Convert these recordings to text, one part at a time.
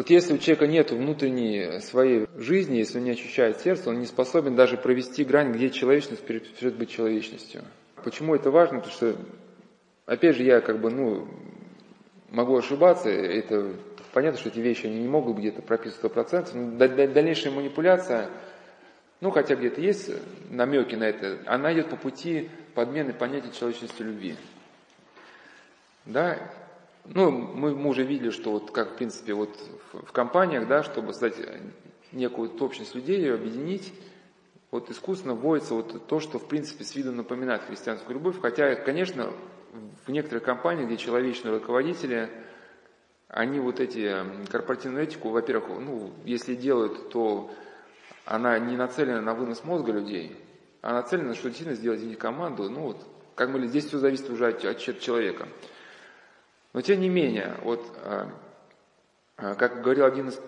Вот если у человека нет внутренней своей жизни, если он не ощущает сердце, он не способен даже провести грань, где человечность перестает быть человечностью. Почему это важно? Потому что, опять же, я могу ошибаться, это понятно, что эти вещи они не могут где-то прописывать 100%, но дальнейшая манипуляция, хотя где-то есть намеки на это, она идет по пути подмены понятия человечности любви. Да? Мы уже видели, что как в принципе в компаниях, да, чтобы создать некую общность людей, ее объединить, искусственно вводится то, что в принципе с виду напоминает христианскую любовь, хотя, конечно, в некоторых компаниях, где человечные руководители, они корпоративную этику, во-первых, если делают, то она не нацелена на вынос мозга людей, а нацелена, что действительно сделать их команду, здесь все зависит уже от человека. Но тем не менее, как говорил один из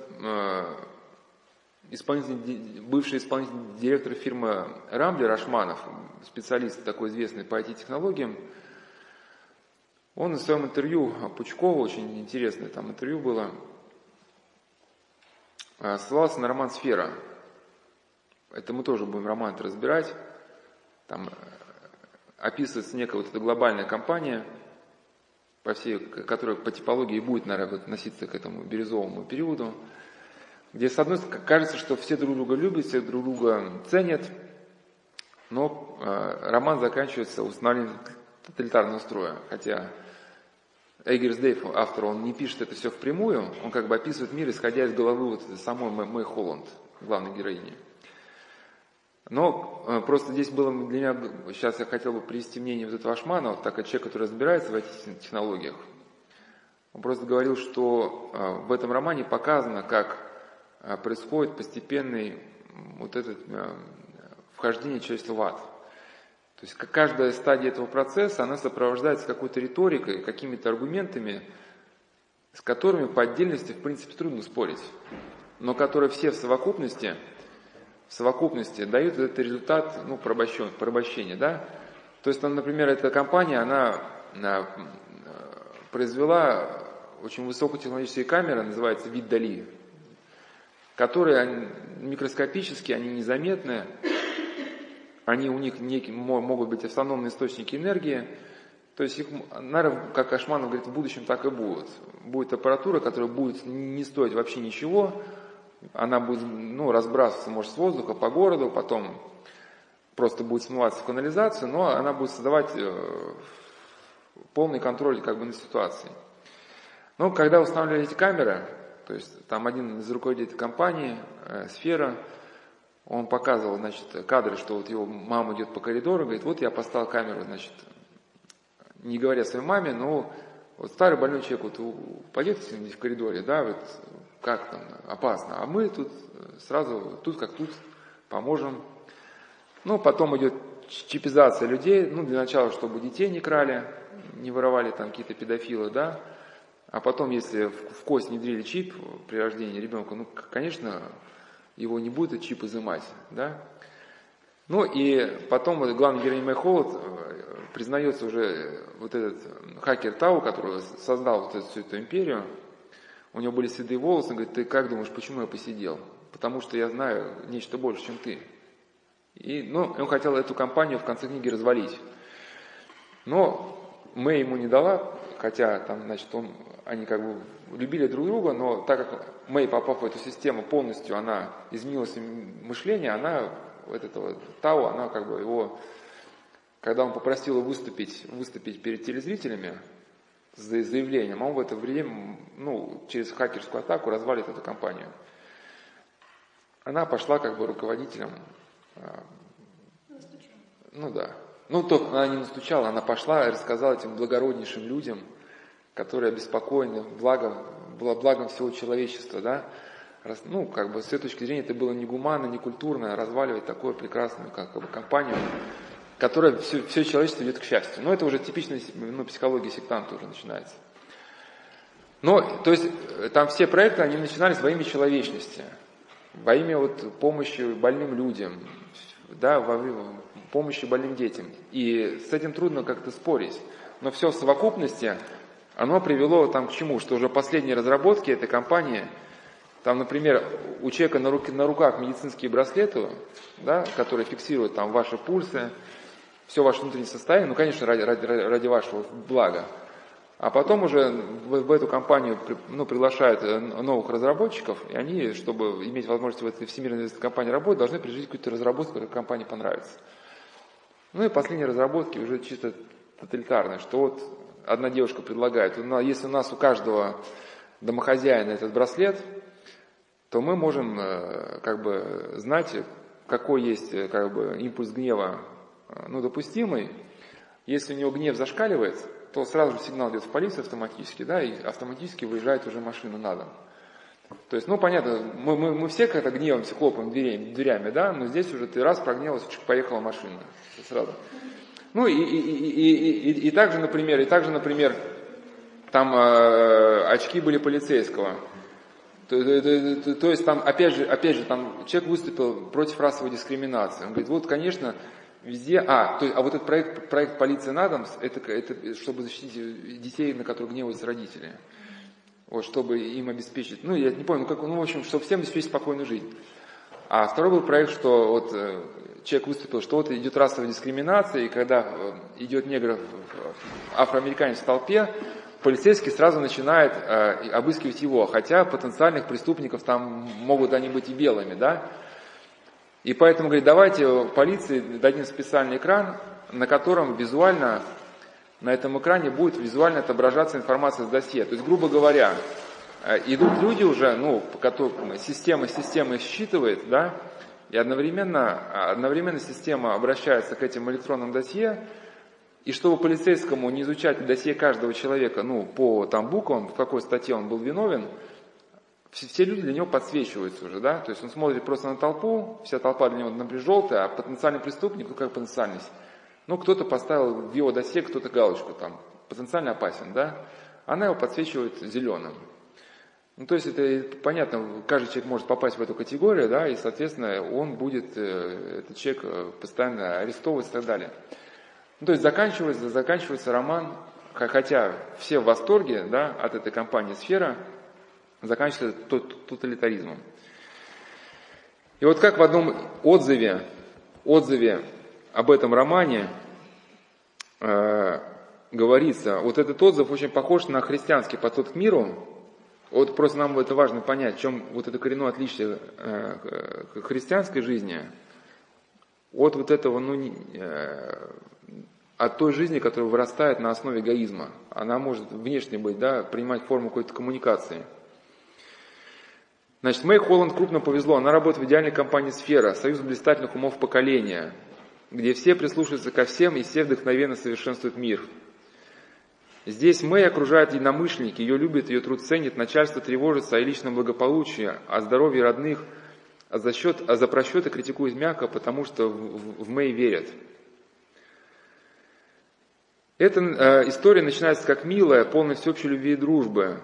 бывший исполнительный директор фирмы «Рамблер» Ашманов, специалист такой известный по IT-технологиям, он в своем интервью Пучкова, очень интересное там интервью было, ссылался на роман «Сфера». Это мы тоже будем роман разбирать. Там описывается некая эта глобальная компания, которая по типологии будет, наверное, относиться к этому бирюзовому периоду, где, с одной стороны, кажется, что все друг друга любят, все друг друга ценят, но роман заканчивается установлением тоталитарного строя. Хотя Эггерс Дэйв, автор, он не пишет это все впрямую, он описывает мир, исходя из головы самой Мэй Холланд, главной героини. Но просто здесь было для меня, сейчас я хотел бы привести мнение этого Ашманова, так как человек, который разбирается в этих технологиях, он просто говорил, что в этом романе показано, как происходит постепенное вхождение человечества в ад. То есть каждая стадия этого процесса, она сопровождается какой-то риторикой, какими-то аргументами, с которыми по отдельности, в принципе, трудно спорить, но которые все в совокупности дают этот результат порабощения. Да? То есть, например, эта компания, она произвела очень высокотехнологические камеры, называется вид Дали, которые микроскопические, они незаметны, у них могут быть автономные источники энергии, то есть их, наверное, как Ашманов говорит, в будущем так и будет. Будет аппаратура, которая будет не стоить вообще ничего, она будет разбрасываться, может, с воздуха по городу, потом просто будет смываться в канализацию, но она будет создавать полный контроль над ситуацией. Но когда устанавливали эти камеры, то есть там один из руководителей компании, «Сфера», он показывал, кадры, что его мама идет по коридору, говорит, я поставил камеру, не говоря своей маме, но старый больной человек пойдет в коридоре, да, как там, опасно, а мы тут сразу, тут поможем. Потом идет чипизация людей, для начала, чтобы детей не крали, не воровали там какие-то педофилы, да, а потом, если в кость внедрили чип при рождении ребенка, конечно, его не будет этот чип изымать, да. И потом главный герой Мэй Холланд признается уже этот хакер Тау, который создал всю эту империю, у него были седые волосы, он говорит, ты как думаешь, почему я посидел? Потому что я знаю нечто больше, чем ты. Он хотел эту компанию в конце книги развалить. Но Мэй ему не дала, хотя там, они любили друг друга, но так как Мэй, попав в эту систему полностью, она изменила свое мышление, она от этого Тау, она его, когда он попросил его выступить перед телезрителями, с заявлением, а он в это время, через хакерскую атаку развалит эту компанию. Она пошла руководителем. Да. Только она не настучала, она пошла и рассказала этим благороднейшим людям, которые обеспокоены благом всего человечества, да. С этой точки зрения это было негуманно, некультурно разваливать такую прекрасную компанию, которая все человечество ведет к счастью. Но это уже типичная психология сектанта уже начинается. То есть там все проекты, они начинались во имя человечности, во имя помощи больным людям, да, во имя помощи больным детям. И с этим трудно как-то спорить. Но все в совокупности, оно привело к чему? Что уже последние разработки этой компании, Там, например, у человека на руках медицинские браслеты, да, которые фиксируют там ваши пульсы, все ваше внутреннее состояние, ну, конечно, ради вашего блага. А потом уже в эту компанию приглашают новых разработчиков, и они, чтобы иметь возможность в этой всемирно известной компании работать, должны предложить какую-то разработку, которая компании понравится. Ну и последние разработки уже чисто тоталитарные, что вот одна девушка предлагает, если у нас у каждого домохозяина этот браслет, то мы можем как бы знать, какой есть как бы импульс гнева, ну, допустимый. Если у него гнев зашкаливает, то сразу же сигнал идет в полицию автоматически, да, и автоматически выезжает уже машина на дом. То есть, ну, понятно, мы все как-то гневаемся, хлопаем дверями, да, но здесь уже ты раз прогневался, поехала машина сразу. Ну, и также, например, там очки были полицейского. То есть там, опять же, там человек выступил против расовой дискриминации. Он говорит, вот, конечно, везде... вот этот проект «Полиция на дом» это чтобы защитить детей, на которых гневаются родители. Вот, чтобы им обеспечить... Ну, я не помню, чтобы всем обеспечить спокойную жизнь. А второй был проект, что вот человек выступил, что вот идет расовая дискриминация, и когда идет негр, афроамериканец в толпе, полицейский сразу начинает обыскивать его, хотя потенциальных преступников там могут они быть и белыми, да. И поэтому, говорит, давайте полиции дадим специальный экран, на котором визуально, на этом экране будет визуально отображаться информация с досье. То есть, грубо говоря, идут люди уже, ну, система считывает, да, и одновременно система обращается к этим электронным досье. И чтобы полицейскому не изучать досье каждого человека, ну, по там буквам, в какой статье он был виновен, все люди для него подсвечиваются уже, да, то есть он смотрит просто на толпу, вся толпа для него, например, желтая, а потенциальный преступник, ну, как потенциальность, ну, кто-то поставил в его досье, кто-то галочку там, потенциально опасен, да, она его подсвечивает зеленым. Ну, то есть это понятно, каждый человек может попасть в эту категорию, да, и, соответственно, он будет, этот человек, постоянно арестовывать и так далее. Ну, то есть заканчивается роман, хотя все в восторге, да, от этой компании «Сфера», заканчивается тоталитаризмом. И вот как в одном отзыве об этом романе говорится, вот этот отзыв очень похож на христианский подход к миру. Вот просто нам это важно понять, в чем вот это коренное отличие христианской жизни от вот этого, ну, от той жизни, которая вырастает на основе эгоизма. Она может внешне быть, да, принимать форму какой-то коммуникации. Значит, Мэй Холланд крупно повезло. Она работает в идеальной компании «Сфера», союз блистательных умов поколения, где все прислушиваются ко всем и все вдохновенно совершенствуют мир. Здесь Мэй окружают единомышленники, ее любят, ее труд ценят, начальство тревожится о личном благополучии, о здоровье родных, за просчеты критикуют мягко, потому что в Мэй верят. Эта история начинается как милая, полная всеобщей любви и дружбы.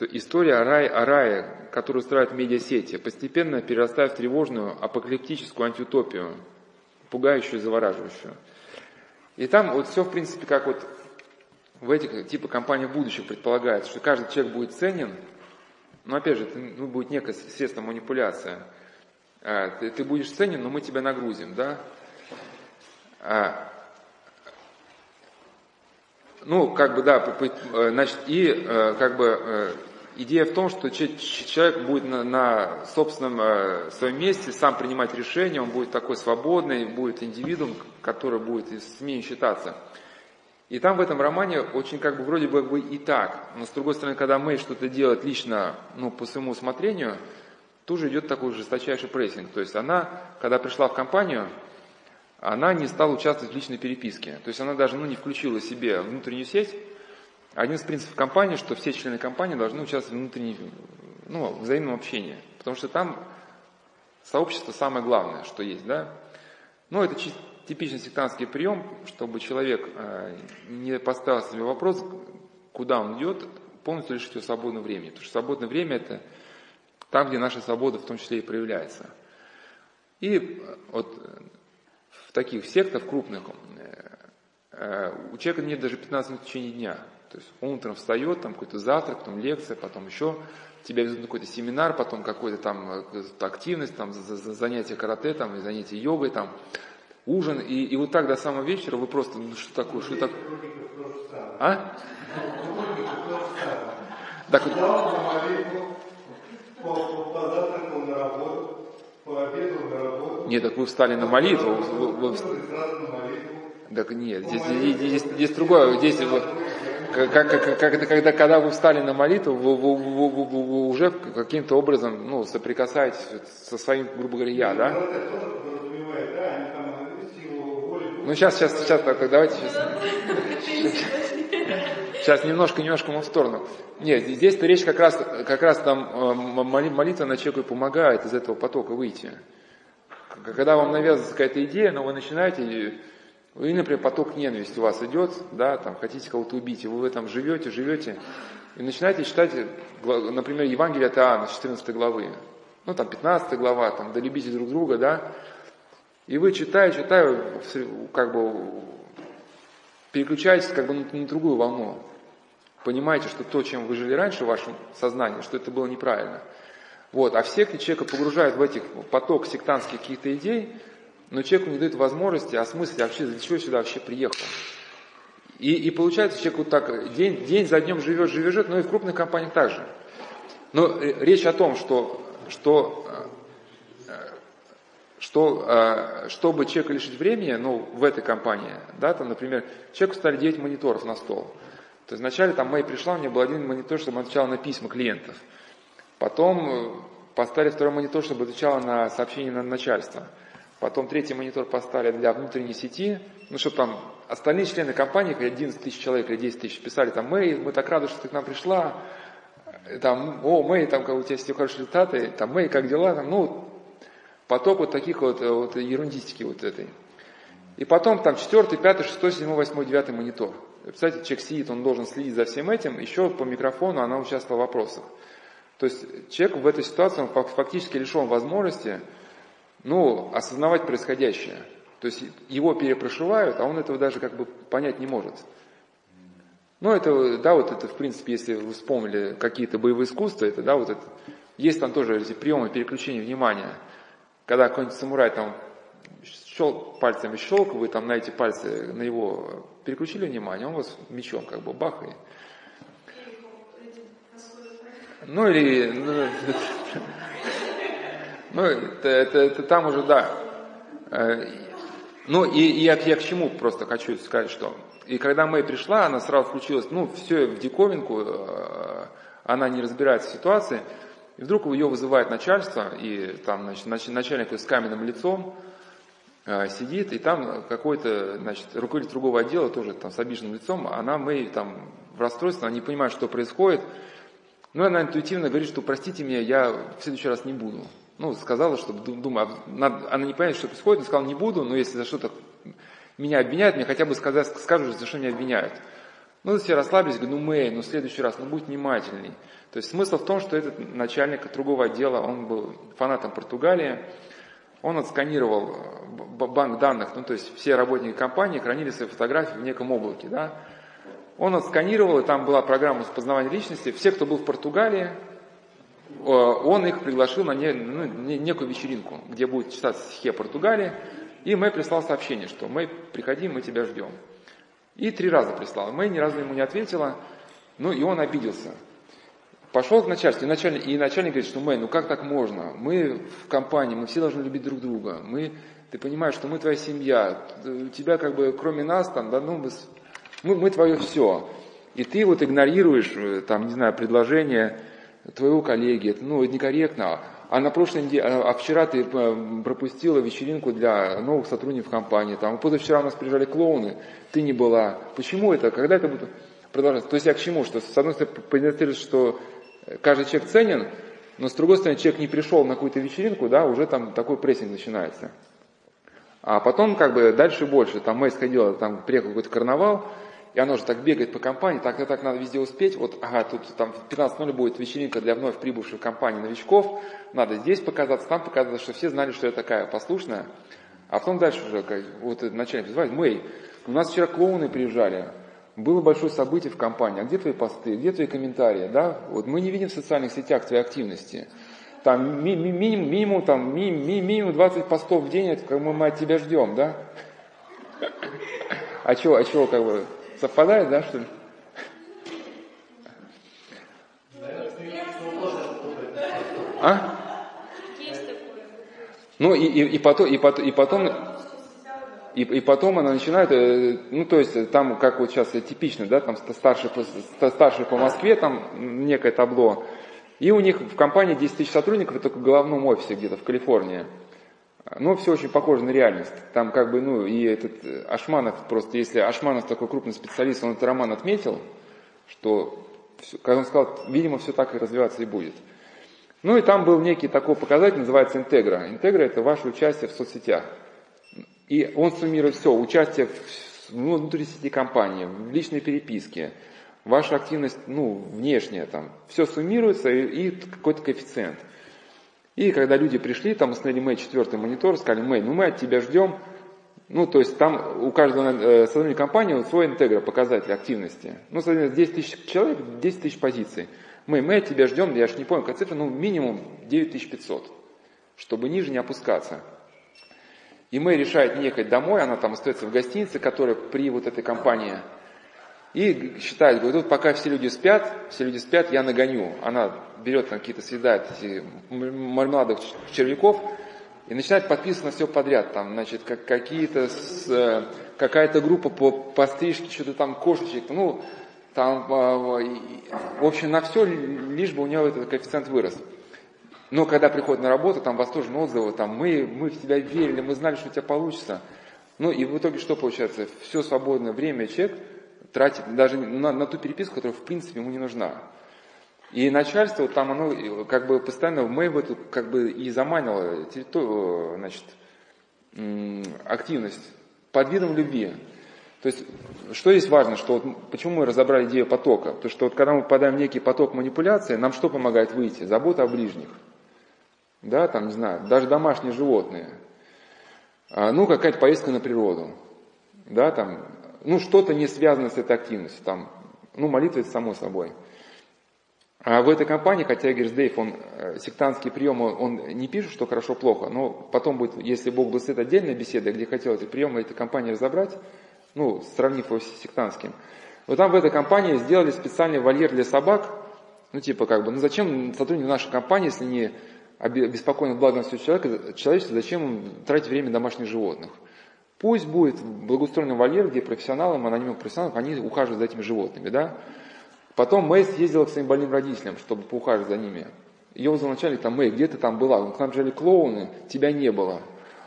История о рае, которую устраивают медиасети, постепенно перерастая в тревожную, апокалиптическую антиутопию, пугающую и завораживающую. И там вот все, в принципе, как вот в этих типа компаний будущего предполагается, что каждый человек будет ценен, но опять же, ну, будет некое средство манипуляции. Ты будешь ценен, но мы тебя нагрузим, да? Ну, как бы, да, значит, и как бы идея в том, что человек будет на собственном своем месте сам принимать решения, он будет такой свободный, будет индивидуум, который будет с СМИ считаться. И там в этом романе очень как бы вроде бы и так, но с другой стороны, когда Мэй что-то делает лично, ну, по своему усмотрению, тоже идет такой жесточайший прессинг. То есть она, когда пришла в компанию, она не стала участвовать в личной переписке. То есть она даже, ну, не включила себе внутреннюю сеть. Один из принципов компании, что все члены компании должны участвовать в взаимном общении. Потому что там сообщество самое главное, что есть, да. Ну, это типичный сектантский прием, чтобы человек не поставил себе вопрос, куда он идет, полностью лишить его свободного времени. Потому что свободное время – это там, где наша свобода в том числе и проявляется. И вот... таких сектов крупных, у человека нет даже 15 минут в течение дня. То есть он утром встает, там какой-то завтрак, потом лекция, потом еще. тебя везут на какой-то семинар, потом какой-то там активность, там занятие карате, там, занятие йогой, там, ужин. И вот так до самого вечера вы просто, ну что такое, что такое? А? Так вот. Нет, так вы встали на молитву. Так нет, здесь другое. Здесь вы, когда вы встали на молитву, вы уже каким-то образом, ну, соприкасаетесь со своим, грубо говоря, я, да? Ну, сейчас, так, давайте Сейчас немножко мы в сторону. Нет, здесь-то речь как раз там молитва на человека помогает из этого потока выйти. Когда вам навязывается какая-то идея, но вы начинаете, и, например, поток ненависти у вас идет, да, там, хотите кого-то убить, и вы в этом живете, и начинаете читать, например, Евангелие от Иоанна, 14 главы, ну, там, 15 глава, там, да любите друг друга, да, и вы читая, как бы переключаетесь как бы на другую волну. Понимаете, что то, чем вы жили раньше в вашем сознании, что это было неправильно. Вот. А в секте человека погружают в этих поток сектантских каких-то идей, но человеку не дают возможности осмыслить вообще, для чего сюда вообще приехал. И получается, человек вот так день за днем живет, но и в крупных компаниях также. Но речь о том, что чтобы человека лишить времени, ну, в этой компании, да, там, например, человеку стали 9 мониторов на стол. То есть вначале там Мэй пришла, у меня был один монитор, чтобы отвечала на письма клиентов. Потом поставили второй монитор, чтобы отвечала на сообщения на начальство. Потом третий монитор поставили для внутренней сети, ну, чтобы там остальные члены компании, 11 тысяч человек или 10 тысяч, писали там: Мэй, мы так рады, что ты к нам пришла, там, о, Мэй, там, у тебя все хорошие результаты, там, Мэй, как дела, там, ну, поток вот таких вот ерундистики вот этой. И потом там 4, 5, 6, 7, 8, 9 монитор. Представляете, человек сидит, он должен следить за всем этим, еще по микрофону она участвовала в вопросах. То есть человек в этой ситуации, он фактически лишен возможности, ну, осознавать происходящее. То есть его перепрошивают, а он этого даже как бы понять не может. Ну, это, да, вот это, в принципе, если вы вспомнили какие-то боевые искусства, это, да, вот это, есть там тоже эти приемы переключения внимания. Когда какой-нибудь самурай там пальцами щелк, вы там на эти пальцы на его переключили внимание, он вас мечом как бы бахает. Ну или... Ну, это там уже, да. Ну, и я к чему просто хочу сказать, что... И когда Мэй пришла, она сразу включилась, ну, все в диковинку, она не разбирается в ситуации, и вдруг ее вызывает начальство, и там, значит, начальник с каменным лицом сидит, и там какой-то, значит, руководитель другого отдела тоже там с обиженным лицом, она, Мэй, там, в расстройстве, она не понимает, что происходит, но она интуитивно говорит, что простите меня, я в следующий раз не буду. Ну, сказала, что, думаю, она не понимает, что происходит, но сказала, не буду, но если за что-то меня обвиняют, мне хотя бы скажут, за что меня обвиняют. Ну, все расслабились, говорю, ну, Мэй, ну, в следующий раз, ну, будь внимательней. То есть смысл в том, что этот начальник другого отдела, он был фанатом Португалии, он отсканировал банк данных, ну, то есть все работники компании хранили свои фотографии в неком облаке, да. Он отсканировал, и там была программа распознавания личности. Все, кто был в Португалии, он их пригласил на некую вечеринку, где будет читаться стихи о Португалии, и Мэй прислал сообщение, что «Мэй, приходи, мы тебя ждем». И 3 раза прислал. Мэй ни разу ему не ответила, ну и он обиделся. Пошел к начальству, и начальник говорит, что «Мэй, ну как так можно? Мы в компании, мы все должны любить друг друга. Ты понимаешь, что мы твоя семья, у тебя как бы кроме нас, там, да, ну, мы твое все. И ты вот игнорируешь, там, не знаю, предложение твоего коллеги, это, ну, некорректно. А на прошлой неделе, вчера ты пропустила вечеринку для новых сотрудников компании, там, позавчера у нас приезжали клоуны, ты не была. Почему это? Когда это будет продолжаться?» То есть я к чему? Что, с одной стороны, понимаешь, что каждый человек ценен, но с другой стороны, человек не пришел на какую-то вечеринку, да, уже там такой прессинг начинается. А потом, как бы, дальше больше, там, Мэй сходила, там, приехал какой-то карнавал, и она же так бегает по компании, так надо везде успеть, вот, ага, тут там в 15:00 будет вечеринка для вновь прибывших в компании новичков, надо здесь показаться, там показаться, что все знали, что я такая послушная, а потом дальше уже, как, вот начальник называет: «Мэй, у нас вчера клоуны приезжали, Было большое событие в компании. А где твои посты, где твои комментарии? Да? Вот мы не видим в социальных сетях твоей активности. Там минимум 20 постов в день, это как мы от тебя ждем, да? А чего, как бы, совпадает, да, что ли? А? Ну и потом она начинает, ну то есть там, как вот сейчас типично, да, там старший по Москве, там некое табло, и у них в компании 10 тысяч сотрудников, это только в головном офисе где-то в Калифорнии. Ну, все очень похоже на реальность. Там как бы, ну, и этот Ашманов, просто если Ашманов такой крупный специалист, он этот роман отметил, что, как он сказал, видимо, все так и развиваться и будет. Ну и там был некий такой показатель, называется «Интегра». «Интегра» — это ваше участие в соцсетях. И он суммирует все: участие внутри сети компании, в личной переписке, ваша активность, ну, внешняя там. Все суммируется и какой-то коэффициент. И когда люди пришли, там установили Мэй 4-й монитор, сказали: «Мэй, ну мы от тебя ждем». Ну, то есть там у каждого сотрудника компании свой «Интегра» — показатель активности. Ну, соответственно, 10 тысяч человек, 10 тысяч позиций. Мы от тебя ждем, я же не помню, какая цифра, ну, минимум 9500, чтобы ниже не опускаться. И Мэй решает не ехать домой, она там остается в гостинице, которая при вот этой компании, и считает, говорит: вот пока все люди спят, я нагоню. Она берет там какие-то, съедает мармеладовых червяков и начинает подписывать на все подряд, там, значит, какая-то группа по стрижке, что-то там, кошечек, ну, там, в общем, на все, лишь бы у него этот коэффициент вырос. Но когда приходит на работу, там восторженные отзывы, там мы в тебя верили, мы знали, что у тебя получится. Ну и в итоге что получается? Все свободное время человек тратит даже на ту переписку, которая в принципе ему не нужна. И начальство, там оно как бы постоянно в Мэй в эту как бы и заманило территорию, значит, активность под видом любви. То есть, что здесь важно, что вот, почему мы разобрали идею потока? Потому что вот, когда мы попадаем в некий поток манипуляции, нам что помогает выйти? Забота о ближних. Да, там, не знаю, даже домашние животные. Ну, какая-то поездка на природу. Да, там, ну, что-то не связано с этой активностью. Там, ну, молитва – это само собой. А в этой компании, хотя Эггерс Дэйв, он сектантские приемы, он не пишет, что хорошо-плохо, но потом будет, если Бог благословит, отдельная беседа, где хотел эти приемы этой компании разобрать, ну, сравнив его с сектантским. Вот там в этой компании сделали специальный вольер для собак, ну, типа, как бы, ну, зачем сотрудник нашей компании, если не обеспокоен благом всего человечества, зачем им тратить время домашних животных? Пусть будет благоустроенный вольер, где профессионалам, анонимных профессионалов, они ухаживают за этими животными, да? Потом Мэй съездила к своим больным родителям, чтобы поухаживать за ними. Ее вызвал начальник, там: «Мэй, где ты там была? К нам жили клоуны, тебя не было».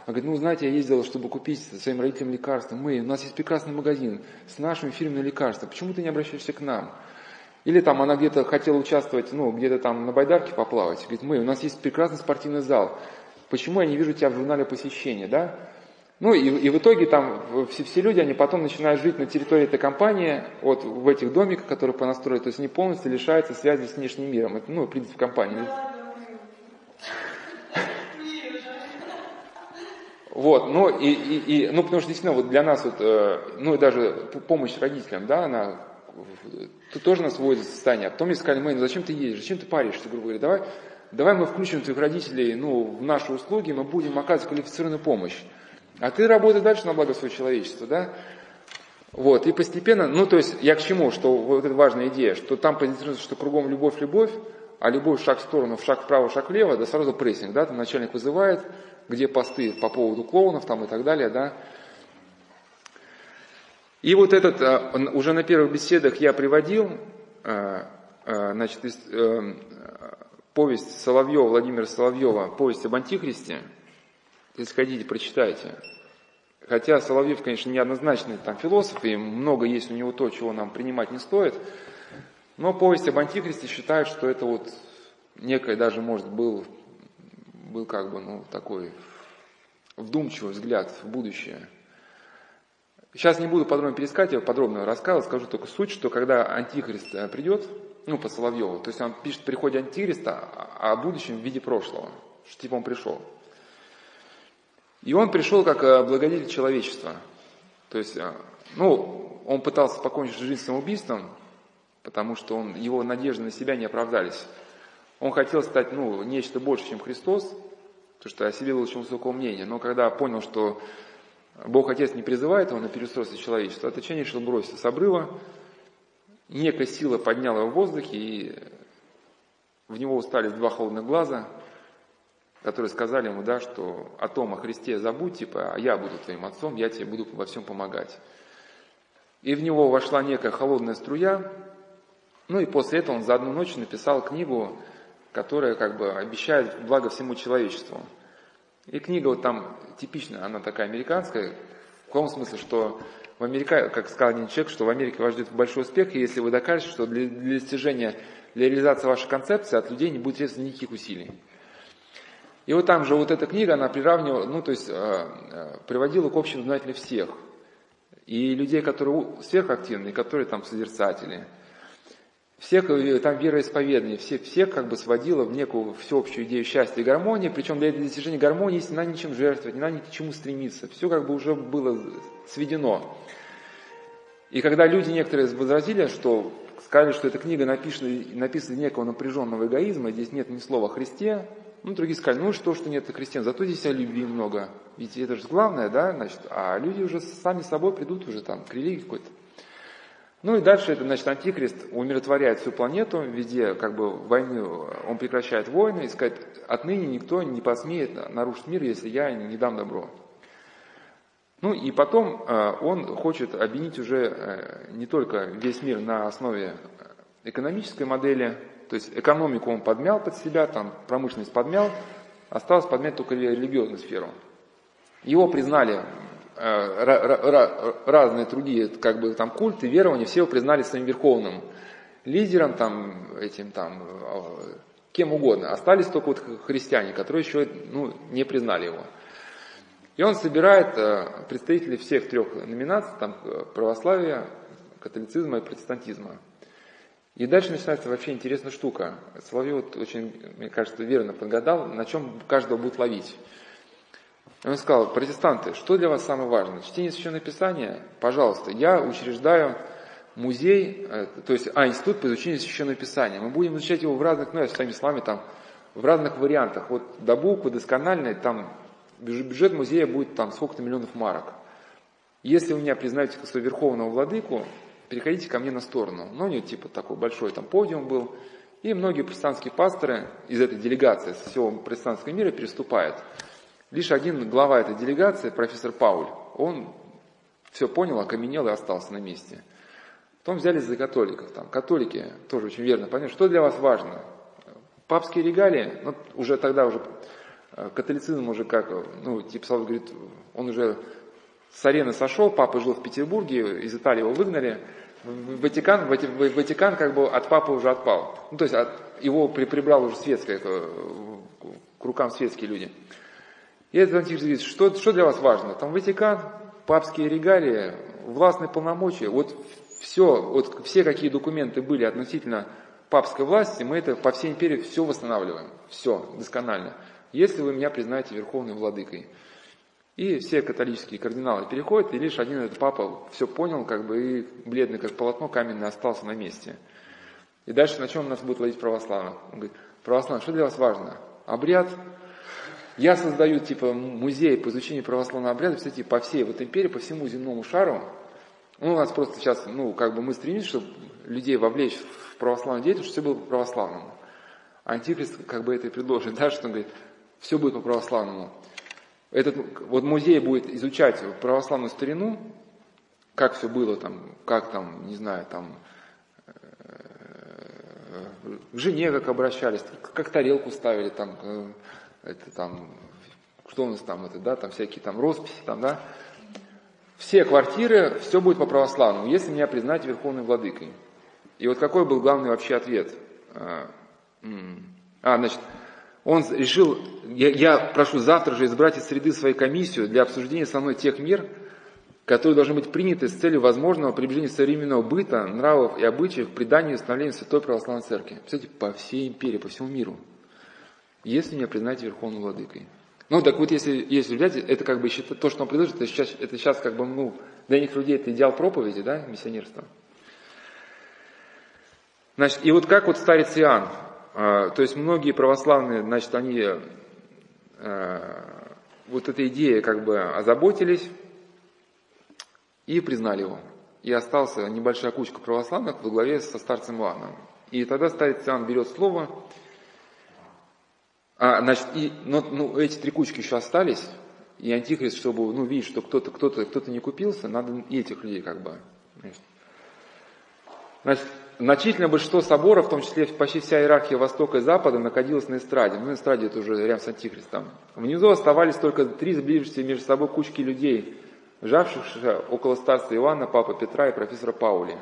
Она говорит: ну, знаете, я ездила, чтобы купить своим родителям лекарства. Мэй, у нас есть прекрасный магазин с нашими фирменными лекарствами. Почему ты не обращаешься к нам? Или там она где-то хотела участвовать, ну, где-то там на байдарке поплавать. Говорит: Мэй, у нас есть прекрасный спортивный зал. Почему я не вижу тебя в журнале посещения, да? Ну, и в итоге там все люди, они потом начинают жить на территории этой компании, вот в этих домиках, которые понастроили. То есть они полностью лишаются связи с внешним миром. Это, ну, в принципе, компания. Вот, ну, ну, потому что действительно вот для нас, вот, ну, и даже помощь родителям, да, она тоже нас вводит в состояние. А потом мне сказали: Мэй, ну зачем ты едешь, зачем ты паришься, грубо говоря, давай мы включим твоих родителей, ну, в наши услуги, мы будем оказывать квалифицированную помощь. А ты работай дальше на благо своего человечества, да. Вот, и постепенно, ну, то есть я к чему, что вот эта важная идея, что там позиционируется, что кругом любовь, а любовь шаг в сторону, шаг вправо, шаг влево, да сразу прессинг, да, там начальник вызывает, где посты по поводу клоунов там и так далее, да. И вот этот, уже на первых беседах я приводил, значит, повесть Соловьева, Владимира Соловьева, «Повесть об Антихристе». Если хотите, прочитайте. Хотя Соловьев, конечно, неоднозначный там философ, и много есть у него то, чего нам принимать не стоит, но «Повесть об Антихристе» считает, что это вот некое даже, может, был как бы, ну, такой вдумчивый взгляд в будущее. Сейчас не буду подробно перескать, я подробно рассказывал, скажу только суть, что когда Антихрист придет, ну, по Соловьеву, то есть он пишет о приходе Антихриста, о будущем в виде прошлого, что типа он пришел. И он пришел как благодетель человечества. То есть Ну, он пытался покончить жизнь самоубийством, потому что его надежды на себя не оправдались. Он хотел стать, нечто больше, чем Христос, потому что о себе было очень высокого мнения. Но когда понял, что Бог Отец не призывает его на перестройство человечества, отречение решил броситься с обрыва. Некая сила подняла его в воздухе, и в него устались два холодных глаза, которые сказали ему, что о том, о Христе забудь, а я буду твоим отцом, я тебе буду во всем помогать. И в него вошла некая холодная струя, и после этого он за одну ночь написал книгу, которая обещает благо всему человечеству. И книга типичная, она такая американская, в том смысле, что в Америке, как сказал один человек, что в Америке вас ждет большой успех, и если вы докажете, что для реализации вашей концепции от людей не будет требоваться никаких усилий. И там же эта книга, она приравнивала, приводила к общему знаменателю всех. И людей, которые сверхактивные, которые созерцатели. Всех вероисповедные, всех сводила в некую всеобщую идею счастья и гармонии, причем для достижения гармонии не надо ничем жертвовать, не надо ни к чему стремиться, все уже было сведено. И когда люди некоторые возразили, сказали, что эта книга написана из некого напряженного эгоизма, здесь нет ни слова о Христе, другие сказали, что нет христиан, зато здесь о любви много, ведь это же главное, а люди уже сами собой придут уже к религии какой-то. И дальше антихрист умиротворяет всю планету, везде войну, он прекращает войны и сказать, отныне никто не посмеет нарушить мир, если я не дам добро. И потом он хочет объединить уже не только весь мир на основе экономической модели, то есть экономику он подмял под себя, промышленность подмял, осталось подмять только религиозную сферу. Его признали... разные другие культы, верования, все его признали своим верховным лидером, кем угодно. Остались только христиане, которые еще не признали его. И он собирает представителей всех трех номинаций, православия, католицизма и протестантизма. И дальше начинается вообще интересная штука. Соловьев очень, мне кажется, верно подгадал, на чем каждого будет ловить. Он сказал, протестанты, что для вас самое важное? Чтение Священного Писания? Пожалуйста, я учреждаю музей, институт по изучению Священного Писания. Мы будем изучать его в разных, своими словами, в разных вариантах. Вот до буквы, доскональной, бюджет музея будет сколько-то миллионов марок. Если вы меня признаете как своего верховного владыку, переходите ко мне на сторону. Такой большой подиум был. И многие протестантские пасторы из этой делегации, со всего протестантского мира переступают. Лишь один глава этой делегации, профессор Пауль, он все понял, окаменел и остался на месте. Потом взялись за католиков. Католики тоже очень верно поняли, что для вас важно. Папские регалии, уже тогда уже католицизм уже Соловьев говорит, он уже с арены сошел, папа жил в Петербурге, из Италии его выгнали. Ватикан от папы уже отпал. Его прибрал уже светское, к рукам светские люди. И этот антихрист говорит, что для вас важно? Ватикан, папские регалии, властные полномочия. Все какие документы были относительно папской власти, мы это по всей империи все восстанавливаем. Все, досконально. Если вы меня признаете верховной владыкой. И все католические кардиналы переходят, и лишь один этот папа все понял, и бледный, как полотно, каменный остался на месте. И дальше на чем нас будет ловить православных? Он говорит, православные, что для вас важно? Обряд? Я создаю музей по изучению православного обряда, кстати, по всей империи, по всему земному шару. У нас просто сейчас, мы стремимся, чтобы людей вовлечь в православную деятельность, чтобы все было по-православному. Антихрист это и предложит, что он говорит, все будет по-православному. Этот музей будет изучать православную старину, как все было к жене как обращались, как тарелку ставили что у нас всякие росписи, все квартиры, все будет по-православному, если меня признать верховным владыкой. И какой был главный вообще ответ? Он решил, я прошу завтра же избрать из среды своей комиссию для обсуждения со мной тех мер, которые должны быть приняты с целью возможного приближения современного быта, нравов и обычаев к преданию и установлению Святой Православной Церкви. Кстати, по всей империи, по всему миру. Если меня признаете верховным владыкой. Ну, так вот, если есть люди, это как бы то, что он предложит, это сейчас как бы, для них людей это идеал проповеди, да, миссионерства. Значит, и вот как вот старец Иоанн, то есть многие православные, значит, они вот этой идеей как бы озаботились и признали его. И осталась небольшая кучка православных во главе со старцем Иоанном. И тогда старец Иоанн берет слово. Эти три кучки еще остались, и антихрист, чтобы видеть, что кто-то не купился, надо и этих людей как бы. Значит, значительное большинство собора, в том числе почти вся иерархия Востока и Запада, находилась на эстраде. На эстраде это уже рядом с антихристом. Внизу оставались только три сближившиеся между собой кучки людей, сжавшихся около старца Иоанна, папы Петра и профессора Пауля.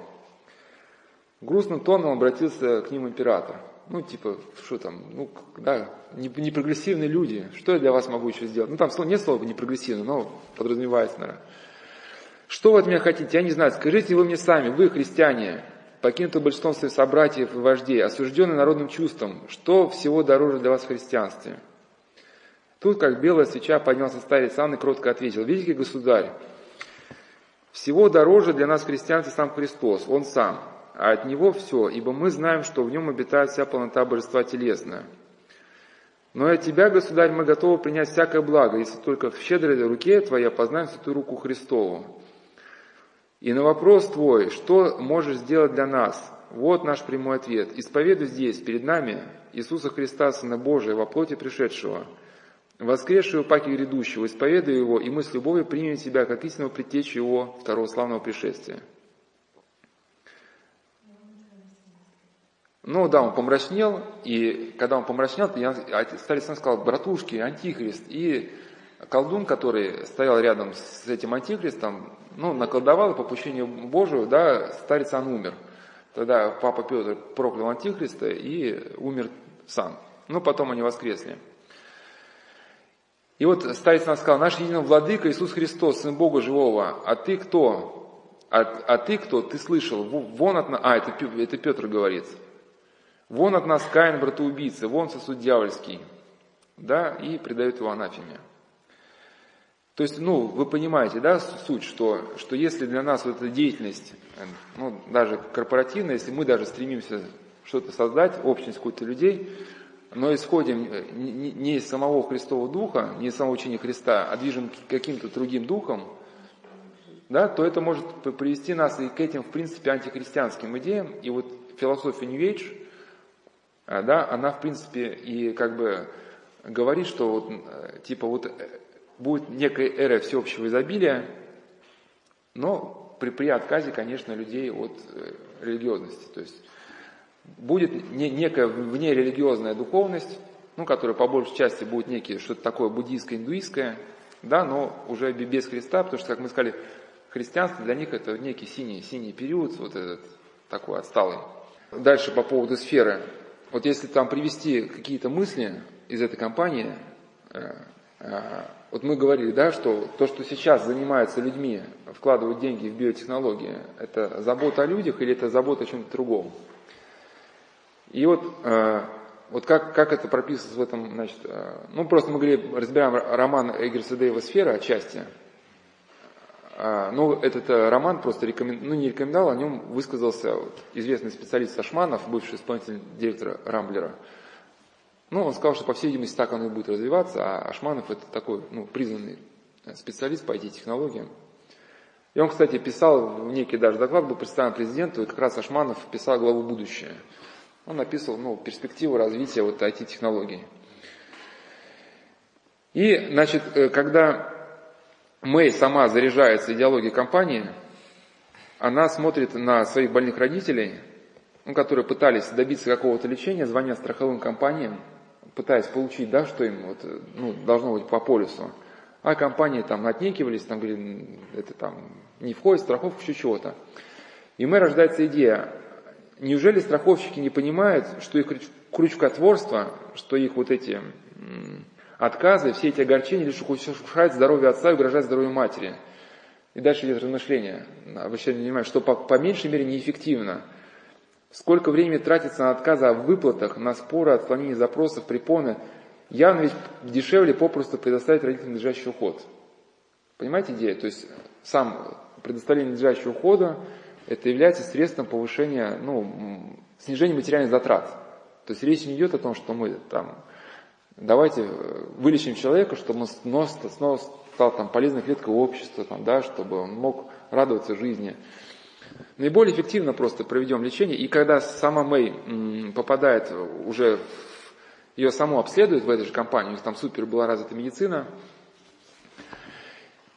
Грустным тоном обратился к ним император. Непрогрессивные люди, что я для вас могу еще сделать? Там нет слова «непрогрессивно», но подразумевается, наверное. Что вы от меня хотите? Я не знаю. Скажите вы мне сами, вы, христиане, покинутые большинством своих собратьев и вождей, осужденные народным чувством, что всего дороже для вас в христианстве? Тут, как белая свеча, поднялся старец Иоанн и кротко ответил: «Великий государь, всего дороже для нас в христианстве сам Христос, Он сам. А от Него все, ибо мы знаем, что в Нем обитает вся полнота Божества телесная. Но и от Тебя, Государь, мы готовы принять всякое благо, если только в щедрой руке Твоя познаем святую руку Христову. И на вопрос Твой, что можешь сделать для нас, вот наш прямой ответ. Исповедуй здесь, перед нами, Иисуса Христа, Сына Божия, во плоти пришедшего, воскресшего паки грядущего, исповедуй Его, и мы с любовью примем Тебя, как истинного предтечи Его второго славного пришествия». Он помрачнел, и когда он помрачнел, старец Иоанн сказал: «Братушки, антихрист». И колдун, который стоял рядом с этим антихристом, наколдовал, и по попущению Божию, старец Иоанн умер. Тогда папа Петр проклял антихриста и умер сам. Потом они воскресли. И вот старец Иоанн сказал: «Наш единый владыка Иисус Христос, Сын Бога живого, а ты кто? Ты слышал? Вон от нас...» это Петр говорит. «Вон от нас Каин, братоубийца, вон сосуд дьявольский». И предает его анафеме. То есть, вы понимаете, суть, что если для нас вот эта деятельность, даже корпоративная, если мы даже стремимся что-то создать, общность какой-то людей, но исходим не из самого Христового Духа, не из самого учения Христа, а движим каким-то другим духом, то это может привести нас и к этим, в принципе, антихристианским идеям. И вот философия New Age, она, в принципе, и как бы говорит, что будет некая эра всеобщего изобилия, но при отказе, конечно, людей от религиозности. То есть будет некая внерелигиозная духовность, которая по большей части будет некие что-то такое буддийское, индуистское, но уже без Христа, потому что, как мы сказали, христианство для них это некий синий период, вот этот такой отсталый. Дальше по поводу сферы. Вот если там привести какие-то мысли из этой кампании, вот мы говорили, что то, что сейчас занимаются людьми, вкладывают деньги в биотехнологии, это забота о людях или это забота о чем-то другом? И вот как это прописывается в этом, значит, просто мы говорили, разбираем роман Эггерса Дэйва «Сфера» отчасти, этот роман просто не рекомендовал, о нем высказался известный специалист Ашманов, бывший исполнительный директор Рамблера. Он сказал, что, по всей видимости, так оно и будет развиваться, а Ашманов это такой, признанный специалист по IT-технологиям. И он, кстати, писал в некий даже доклад, был представлен президенту, и как раз Ашманов писал главу «Будущее». Он описывал, перспективу развития IT-технологий. И, значит, когда Мэй сама заряжается идеологией компании, она смотрит на своих больных родителей, которые пытались добиться какого-то лечения, звонят страховым компаниям, пытаясь получить, что им должно быть по полису. А компании отнекивались, говорили, это не входит в страховку, еще чего-то. И у Мэй рождается идея: неужели страховщики не понимают, что их крючкотворство, что их вот эти... отказы, все эти огорчения лишь ухудшают здоровье отца и угрожают здоровью матери. И дальше идет размышление. Обращаю внимание, что по меньшей мере неэффективно. Сколько времени тратится на отказы о выплатах, на споры, отклонение запросов, препоны Явно ведь дешевле попросту предоставить родителям надлежащий уход. Понимаете идею? То есть сам предоставление надлежащего ухода это является средством повышения, ну, снижения материальных затрат. То есть речь не идет о том, что мы там давайте вылечим человека, чтобы он снова стал там, полезной клеткой общества, там, да, чтобы он мог радоваться жизни. Наиболее эффективно просто проведем лечение, и когда сама Мэй попадает уже, ее саму обследуют в этой же компании, у них там супер была развита медицина,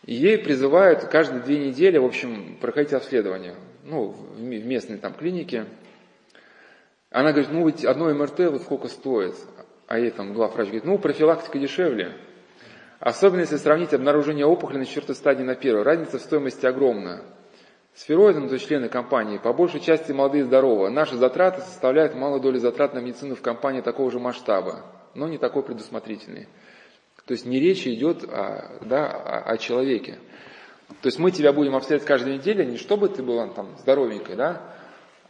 ей призывают каждые 2 недели, в общем, проходить обследование, ну, в местной там клинике. Она говорит, ну, ведь одно МРТ вот сколько стоит, а ей там главврач говорит, ну, профилактика дешевле. Особенно, если сравнить обнаружение опухоли на 4-й стадии на 1-й, разница в стоимости огромная. Сфероидом, то есть члены компании, по большей части молодые и здоровые. Наши затраты составляют малую долю затрат на медицину в компании такого же масштаба, но не такой предусмотрительной. То есть не речь идет о человеке. То есть мы тебя будем обследовать каждую неделю, не чтобы ты была там здоровенькой, да,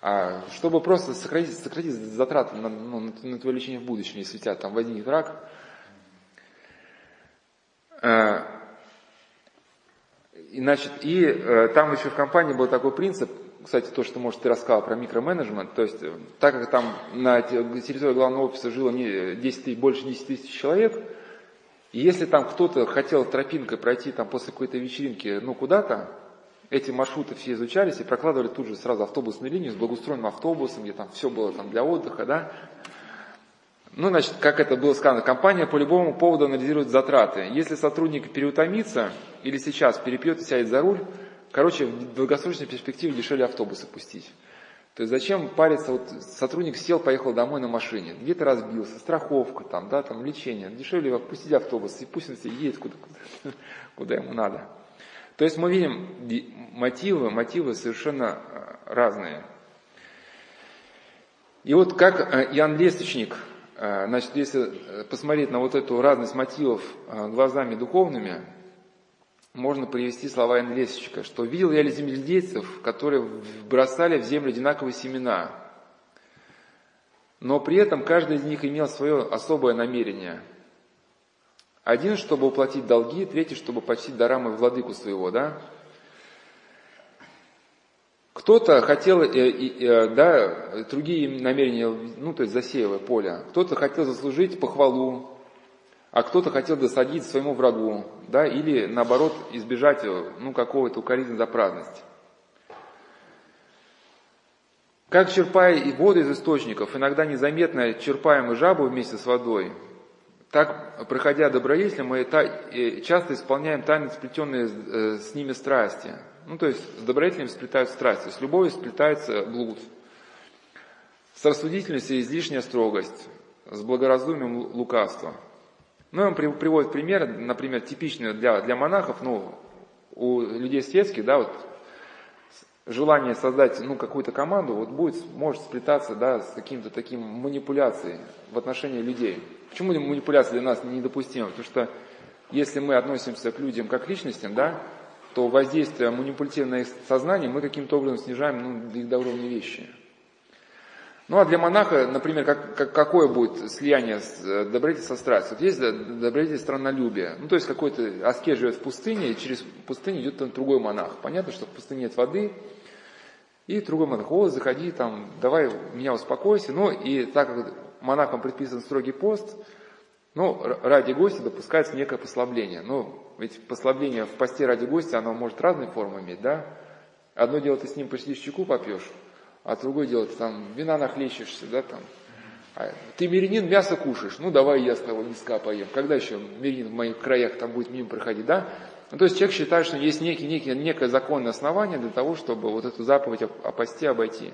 а чтобы просто сократить затраты на твое лечение в будущем, если у тебя там возникнет рак. И, значит, там еще в компании был такой принцип, кстати, то, что, может, ты рассказал про микроменеджмент, то есть, так как там на территории главного офиса жило больше 10 тысяч человек, и если там кто-то хотел тропинкой пройти там, после какой-то вечеринки, ну, куда-то, эти маршруты все изучались и прокладывали тут же сразу автобусную линию с благоустроенным автобусом, где там все было там, для отдыха, да. Ну, значит, как это было сказано, компания по любому поводу анализирует затраты. Если сотрудник переутомится или сейчас перепьет и сядет за руль, короче, в долгосрочной перспективе дешевле автобусы пустить. То есть зачем париться, вот сотрудник сел, поехал домой на машине, где-то разбился, страховка, там, да, там, лечение, дешевле пустить автобус, и пусть он себе едет куда ему надо. То есть мы видим мотивы совершенно разные. И вот как Иоанн Лестничник, значит, если посмотреть на вот эту разность мотивов глазами духовными, можно привести слова Иоанна Лестничника, что «видел я ли земледельцев, которые бросали в землю одинаковые семена, но при этом каждый из них имел свое особое намерение. Один, чтобы уплатить долги, третий, чтобы почтить дарам и владыку своего». Да? Кто-то хотел, другие намерения, ну, то есть засеивая поле, кто-то хотел заслужить похвалу, а кто-то хотел досадить своему врагу, да, или, наоборот, избежать, ну, какого-то укоризны за праздность. Как, черпая и воду из источников, иногда незаметно черпаем и жабу вместе с водой, так, проходя добродетель, мы часто исполняем тайны, сплетенные с ними страсти. Ну, то есть, с добродетелем сплетают страсти, с любовью сплетается блуд, с рассудительностью излишняя строгость, с благоразумием лукавство. Ну, он приводит пример, например, типичный для монахов, ну, у людей светских, да, вот, желание создать, ну, какую-то команду, вот, может сплетаться, да, с каким-то таким манипуляцией в отношении людей. Почему манипуляция для нас недопустима? Потому что, если мы относимся к людям как к личностям, да, то воздействие манипулятивное сознание мы каким-то образом снижаем, ну, до уровня вещи. Ну, а для монаха, например, какое будет слияние добродетели со страстью? Вот есть добродетель страннолюбия. Ну, то есть какой-то аскет живет в пустыне, и через пустыню идет там другой монах. Понятно, что в пустыне нет воды, и другой монах: «О, заходи, там, давай, меня успокойся». Ну, и так как монахам предписан строгий пост, ну, ради гостя допускается некое послабление. Ну, ведь послабление в посте ради гостя, оно может разные формы иметь, да? Одно дело, ты с ним посидишь, чайку попьешь, а другое дело, ты там вина нахлещешься, да, там. А ты мирянин, мясо кушаешь, ну, давай я с того миска поем. Когда еще мирянин в моих краях там будет мимо проходить, да? Ну, то есть человек считает, что есть некое законное основание для того, чтобы вот эту заповедь о посте обойти.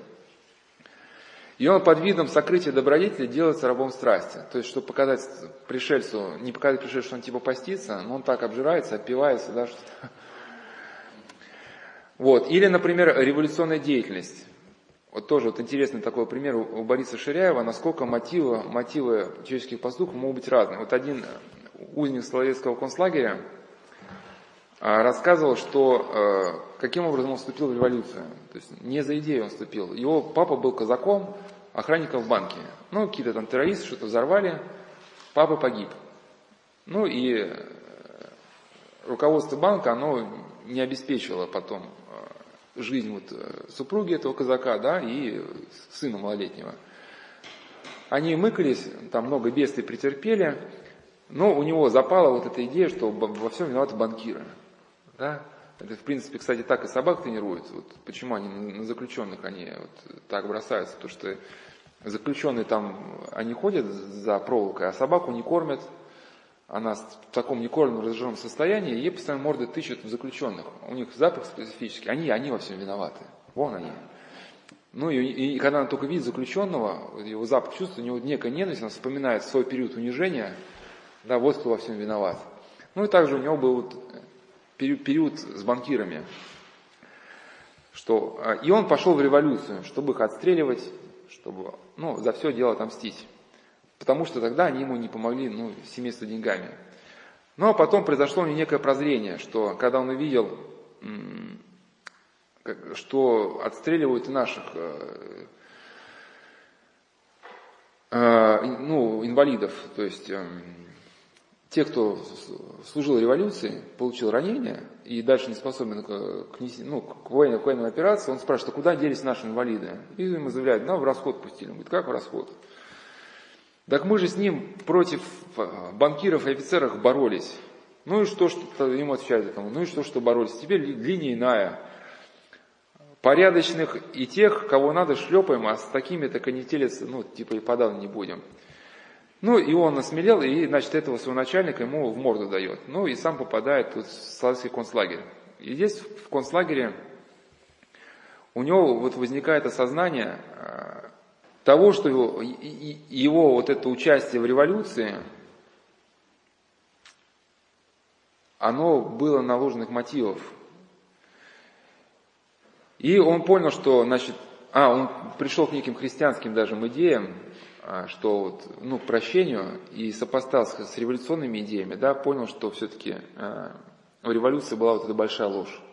И он под видом сокрытия добродетели делается рабом страсти. То есть, чтобы показать пришельцу, не показать пришельцу, что он типа постится, но он так обжирается, отпивается, да, что-то. Вот. Или, например, революционная деятельность. Вот тоже вот интересный такой пример у Бориса Ширяева, насколько мотивы человеческих поступков могут быть разные. Вот один узник Соловецкого концлагеря рассказывал, что каким образом он вступил в революцию. То есть не за идею он вступил. Его папа был казаком, охранником в банке. Ну, какие-то там террористы что-то взорвали. папа погиб. Ну и руководство банка, оно не обеспечило потом жизнь вот супруги этого казака, да, и сына малолетнего. Они мыкались, там много бедствий претерпели, но у него запала вот эта идея, что во всем виноваты банкиры, да. Это, в принципе, кстати, так и собак тренируют. Вот почему они на заключенных они вот так бросаются? Потому что заключенные там, они ходят за проволокой, а собаку не кормят. Она в таком некормленном разжиренном состоянии, ей постоянно морды тычут в заключенных. У них запах специфический. Они во всем виноваты. Вон они. Ну и когда она только видит заключенного, его запах чувствует, у него некая ненависть, она вспоминает свой период унижения. Да, вот кто во всем виноват. Ну и также у него был вот период с банкирами. Что, и он пошел в революцию, чтобы их отстреливать, чтобы, ну, за все дело отомстить. Потому что тогда они ему не помогли, ну, семейство деньгами. Ну, а потом произошло у него некое прозрение, что когда он увидел, что отстреливают и наших, ну, инвалидов, то есть... Те, кто служил революции, получил ранение и дальше не способен к военной операции, он спрашивает, а куда делись наши инвалиды? И ему заявляют, в расход пустили. Он говорит, как в расход? Так мы же с ним против банкиров и офицеров боролись. Ну и что, что ему отвечают этому? Ну и что боролись? Теперь линия иная. Порядочных и тех, кого надо, шлепаем, а с такими так и не телятся, и подавно не будем. Ну, и он осмелел, и, значит, этого своего начальника ему в морду дает. Ну, и сам попадает вот в Соловецкий концлагерь. И здесь, в концлагере, у него вот возникает осознание того, что его вот это участие в революции, оно было наложенных мотивов. И он понял, что, значит, он пришел к неким христианским даже идеям, что вот, к прощению, и сопоставил с революционными идеями, да, понял, что все-таки в революции была вот эта большая ложь.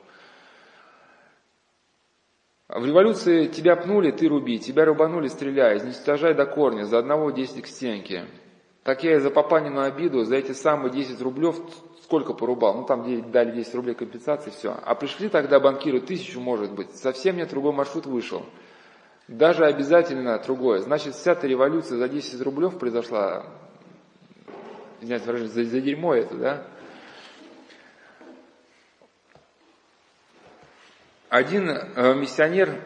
В революции тебя пнули, ты руби, тебя рубанули, стреляй, изничтожай до корня, за одного 10 к стенке. Так я и за Папанину обиду, за эти самые 10 рублев сколько порубал? Там дали 10 рублей компенсации, все. А пришли тогда банкиры 1000, может быть, совсем нет, другой маршрут вышел. Даже обязательно другое. Значит, вся эта революция за 10 рублев произошла, извиняюсь, выражение, за дерьмо это, да? Один миссионер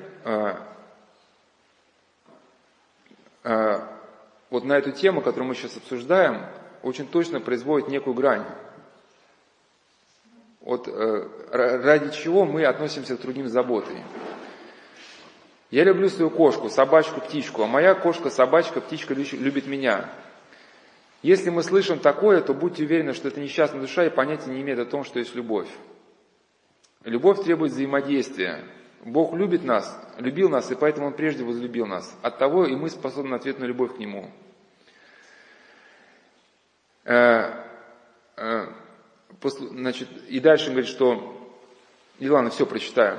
вот на эту тему, которую мы сейчас обсуждаем, очень точно производит некую грань. Вот ради чего мы относимся к другим заботой. Я люблю свою кошку, собачку, птичку, а моя кошка, собачка, птичка любит меня. Если мы слышим такое, то будьте уверены, что это несчастная душа и понятия не имеет о том, что есть любовь. Любовь требует взаимодействия. Бог любит нас, любил нас, и поэтому Он прежде возлюбил нас. Оттого и мы способны на ответную любовь к Нему. Значит, и дальше он говорит, что... И ладно, все прочитаю.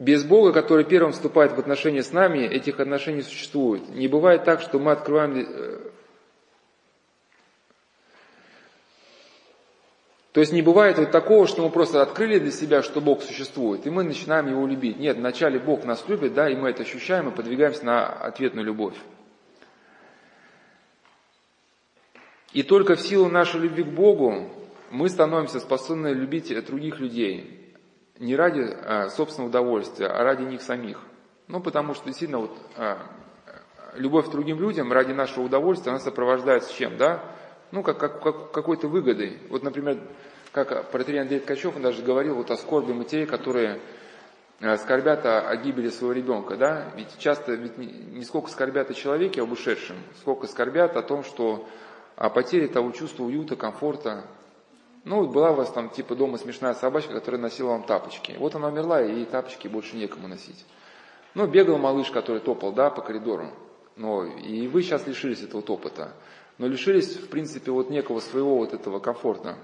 Без Бога, который первым вступает в отношения с нами, этих отношений не существует. Не бывает так, что мы открываем... То есть не бывает вот такого, что мы просто открыли для себя, что Бог существует, и мы начинаем Его любить. Нет, вначале Бог нас любит, да, и мы это ощущаем, и подвигаемся на ответную любовь. И только в силу нашей любви к Богу мы становимся способны любить других людей. Не ради собственного удовольствия, а ради них самих. Потому что действительно любовь к другим людям ради нашего удовольствия, она сопровождается чем, да? Как какой-то выгодой. Вот, например, как протоиерей Андрей Ткачев, он даже говорил о скорби матерей, которые скорбят о гибели своего ребенка, да? Ведь часто не сколько скорбят о человеке, об ушедшем, сколько скорбят о том, что о потере того чувства уюта, комфорта. Была у вас там типа дома смешная собачка, которая носила вам тапочки. Вот она умерла, и ей тапочки больше некому носить. Бегал малыш, который топал, да, по коридору. И вы сейчас лишились этого топота. Но лишились, в принципе, некого своего вот этого комфорта.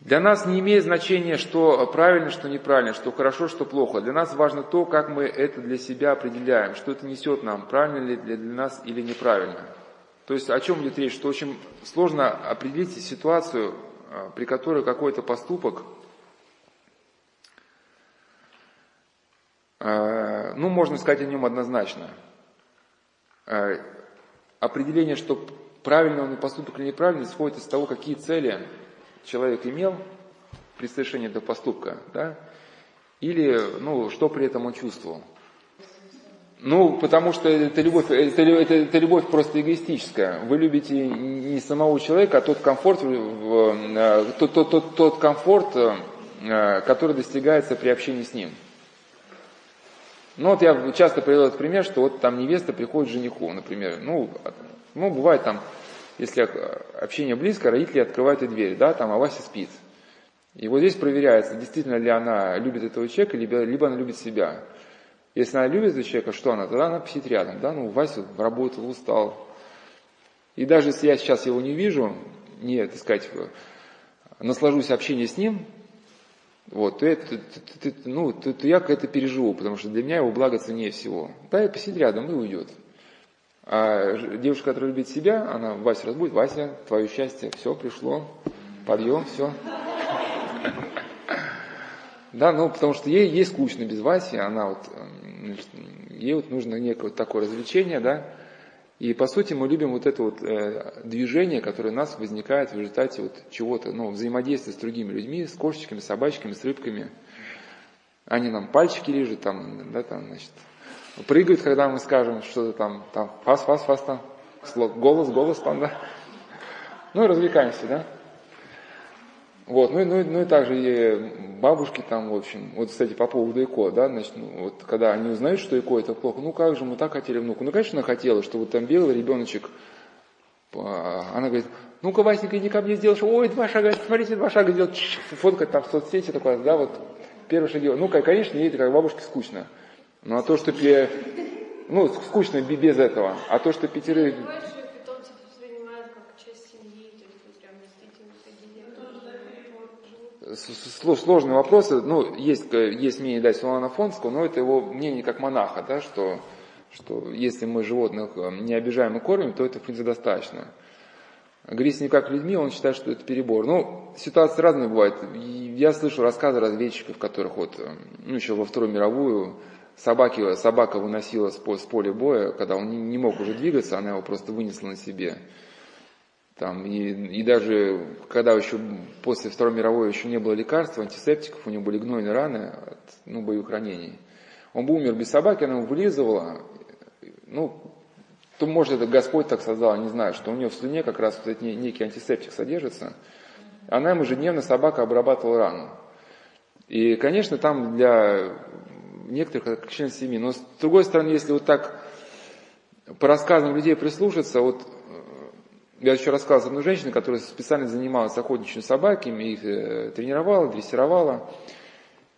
Для нас не имеет значения, что правильно, что неправильно, что хорошо, что плохо. Для нас важно то, как мы это для себя определяем, что это несет нам, правильно ли для нас или неправильно. То есть о чем идет речь, что очень сложно определить ситуацию, при которой какой-то поступок, можно сказать о нем однозначно. Определение, что правильно он поступок или неправильно, исходит из того, какие цели человек имел при совершении этого поступка, да? Или, что при этом он чувствовал. Потому что это любовь просто эгоистическая. Вы любите не самого человека, а тот комфорт, который достигается при общении с ним. Я часто привел этот пример, что невеста приходит к жениху, например. Бывает если общение близко, родители открывают и дверь, а Вася спит. И здесь проверяется, действительно ли она любит этого человека, либо она любит себя. Если она любит этого человека, тогда она посидит рядом, Вася работал, устал. И даже если я сейчас его не вижу, наслажусь общением с ним, то я это переживу, потому что для меня его благо ценнее всего. Да, и посидит рядом и уйдет. А девушка, которая любит себя, она Вася разбудит, Вася, твое счастье, все, пришло, подъем, все. Потому что ей скучно без Васи, ей нужно некое такое развлечение, да. И по сути мы любим движение, которое у нас возникает в результате чего-то, взаимодействия с другими людьми, с кошечками, собачками, с рыбками. Они нам пальчики лижут, прыгают, когда мы скажем что-то фас, там, голос там, да. И развлекаемся, да. И также и бабушки там, в общем, кстати, по поводу ЭКО, да, когда они узнают, что ЭКО это плохо, как же мы так хотели внуку. Конечно, она хотела, чтобы там белый ребеночек, она говорит, Васенька, иди ко мне, сделаешь, ой, 2 шага, смотрите, 2 шага делать, фоткать там в соцсети, первые шаги. Конечно, ей это как бабушке скучно. Скучно без этого. А то, что пятерых... Бывает, что питомцев воспринимают как часть семьи, Сложные вопросы. Есть мнение Илариона Афонского, но это его мнение как монаха, да, что если мы животных не обижаем и кормим, то это, в принципе, достаточно. Говорить с ним как людьми, он считает, что это перебор. Ситуации разные бывают. Я слышал рассказы разведчиков, которых еще во Вторую мировую собака выносила с поля боя, когда он не мог уже двигаться, она его просто вынесла на себе. И даже когда еще после Второй мировой еще не было лекарств, антисептиков, у него были гнойные раны от боевых ранений. Он бы умер без собаки, она его вылизывала. Может, это Господь так создал, не знаю, что у нее в слюне как раз некий антисептик содержится. Она ему ежедневно, собака, обрабатывала рану. И, конечно, там для некоторых как член семьи. Но, с другой стороны, если так по рассказам людей прислушаться, я еще рассказывал одну женщину, которая специально занималась охотничьими собаками, их тренировала, дрессировала.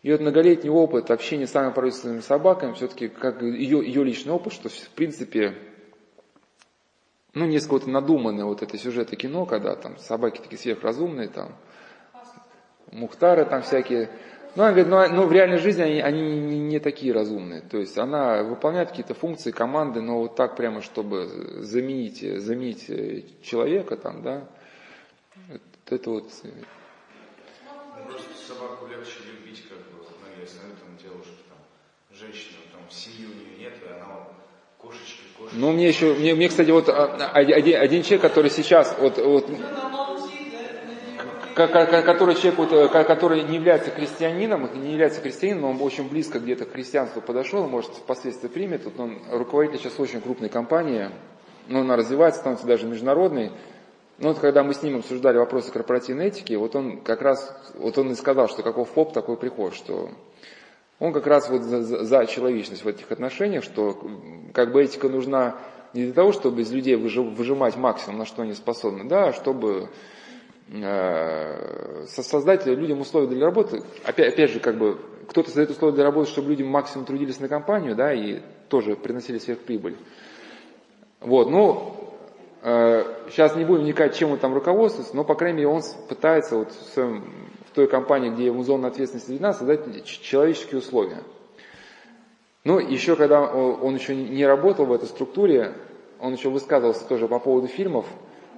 И многолетний опыт общения с самыми породистыми собаками, все-таки как ее личный опыт, что, в принципе, несколько надуманные это сюжеты кино, когда там собаки такие сверхразумные, там, мухтары там всякие. Она говорит, в реальной жизни они не такие разумные. То есть она выполняет какие-то функции, команды, но чтобы заменить человека там, да, это. Просто собаку легче любить, я смотрю там девушек, женщину, семьи у нее нет, и она... Кошечки. Мне, кстати, один человек, который сейчас, который не является христианином, но он очень близко где-то к христианству подошел, может, впоследствии примет. Он руководитель сейчас очень крупной компании, она развивается, становится даже международной. Когда мы с ним обсуждали вопросы корпоративной этики, он как раз, он и сказал, что каков ФОП, такой приход, что... Он как раз за человечность в этих отношениях, что этика нужна не для того, чтобы из людей выжимать максимум, на что они способны, да, а чтобы создать людям условия для работы. Опять же, кто-то создает условия для работы, чтобы люди максимум трудились на компанию, да, и тоже приносили сверхприбыль. Сейчас не будем вникать, чем он там руководствуется, но, по крайней мере, он пытается вот в той компании, где ему зона ответственности введена, создать человеческие условия. Ну, еще когда он еще не работал в этой структуре, он еще высказывался тоже по поводу фильмов.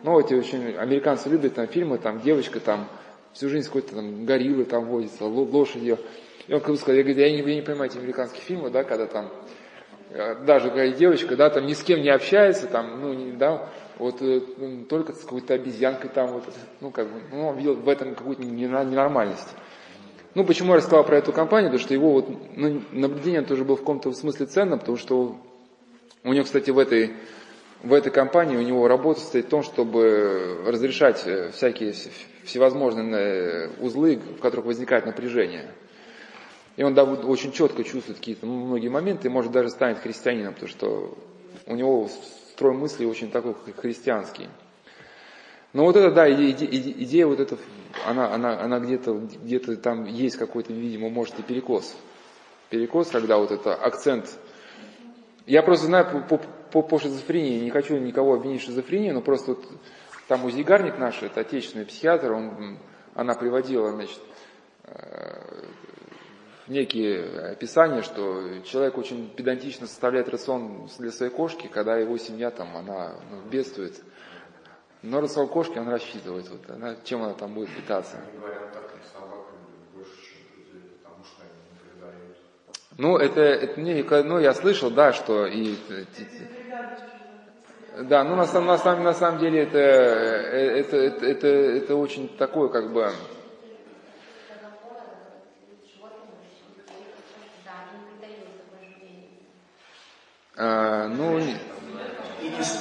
Ну, эти очень американцы любят там фильмы, там девочка там всю жизнь какой-то там гориллы там водится, лошадью. И он как бы сказал, я говорю, я не понимаю эти американские фильмы, да, когда там даже какая-то девочка, да, там ни с кем не общается, там, ну, да, вот только с какой-то обезьянкой там, вот, ну, как бы, ну, он видел в этом какую-то ненормальность. Ну, почему я рассказал про эту компанию, потому что его вот, ну, наблюдение тоже было в каком-то смысле ценным, потому что у него, кстати, в этой компании у него работа состоит в том, чтобы разрешать всякие всевозможные узлы, в которых возникает напряжение. И он да, очень четко чувствует какие-то многие моменты, и может даже станет христианином, потому что у него строй мысли очень такой христианский. Но вот эта, да, идея вот эта, она где-то там есть какой-то, видимо, может и перекос. Перекос, когда вот это акцент. Я просто знаю по шизофрении, не хочу никого обвинить в шизофрении, но просто вот там у Зейгарник наш, это отечественный психиатр, она приводила, значит, некие описания, что человек очень педантично составляет рацион для своей кошки, когда его семья там, она ну, бедствует. Но рацион кошки он рассчитывает, вот, она, чем она там будет питаться. Ну, это мне, ну, я слышал, да, что да, ну, на самом деле это очень такое, как бы, ну, и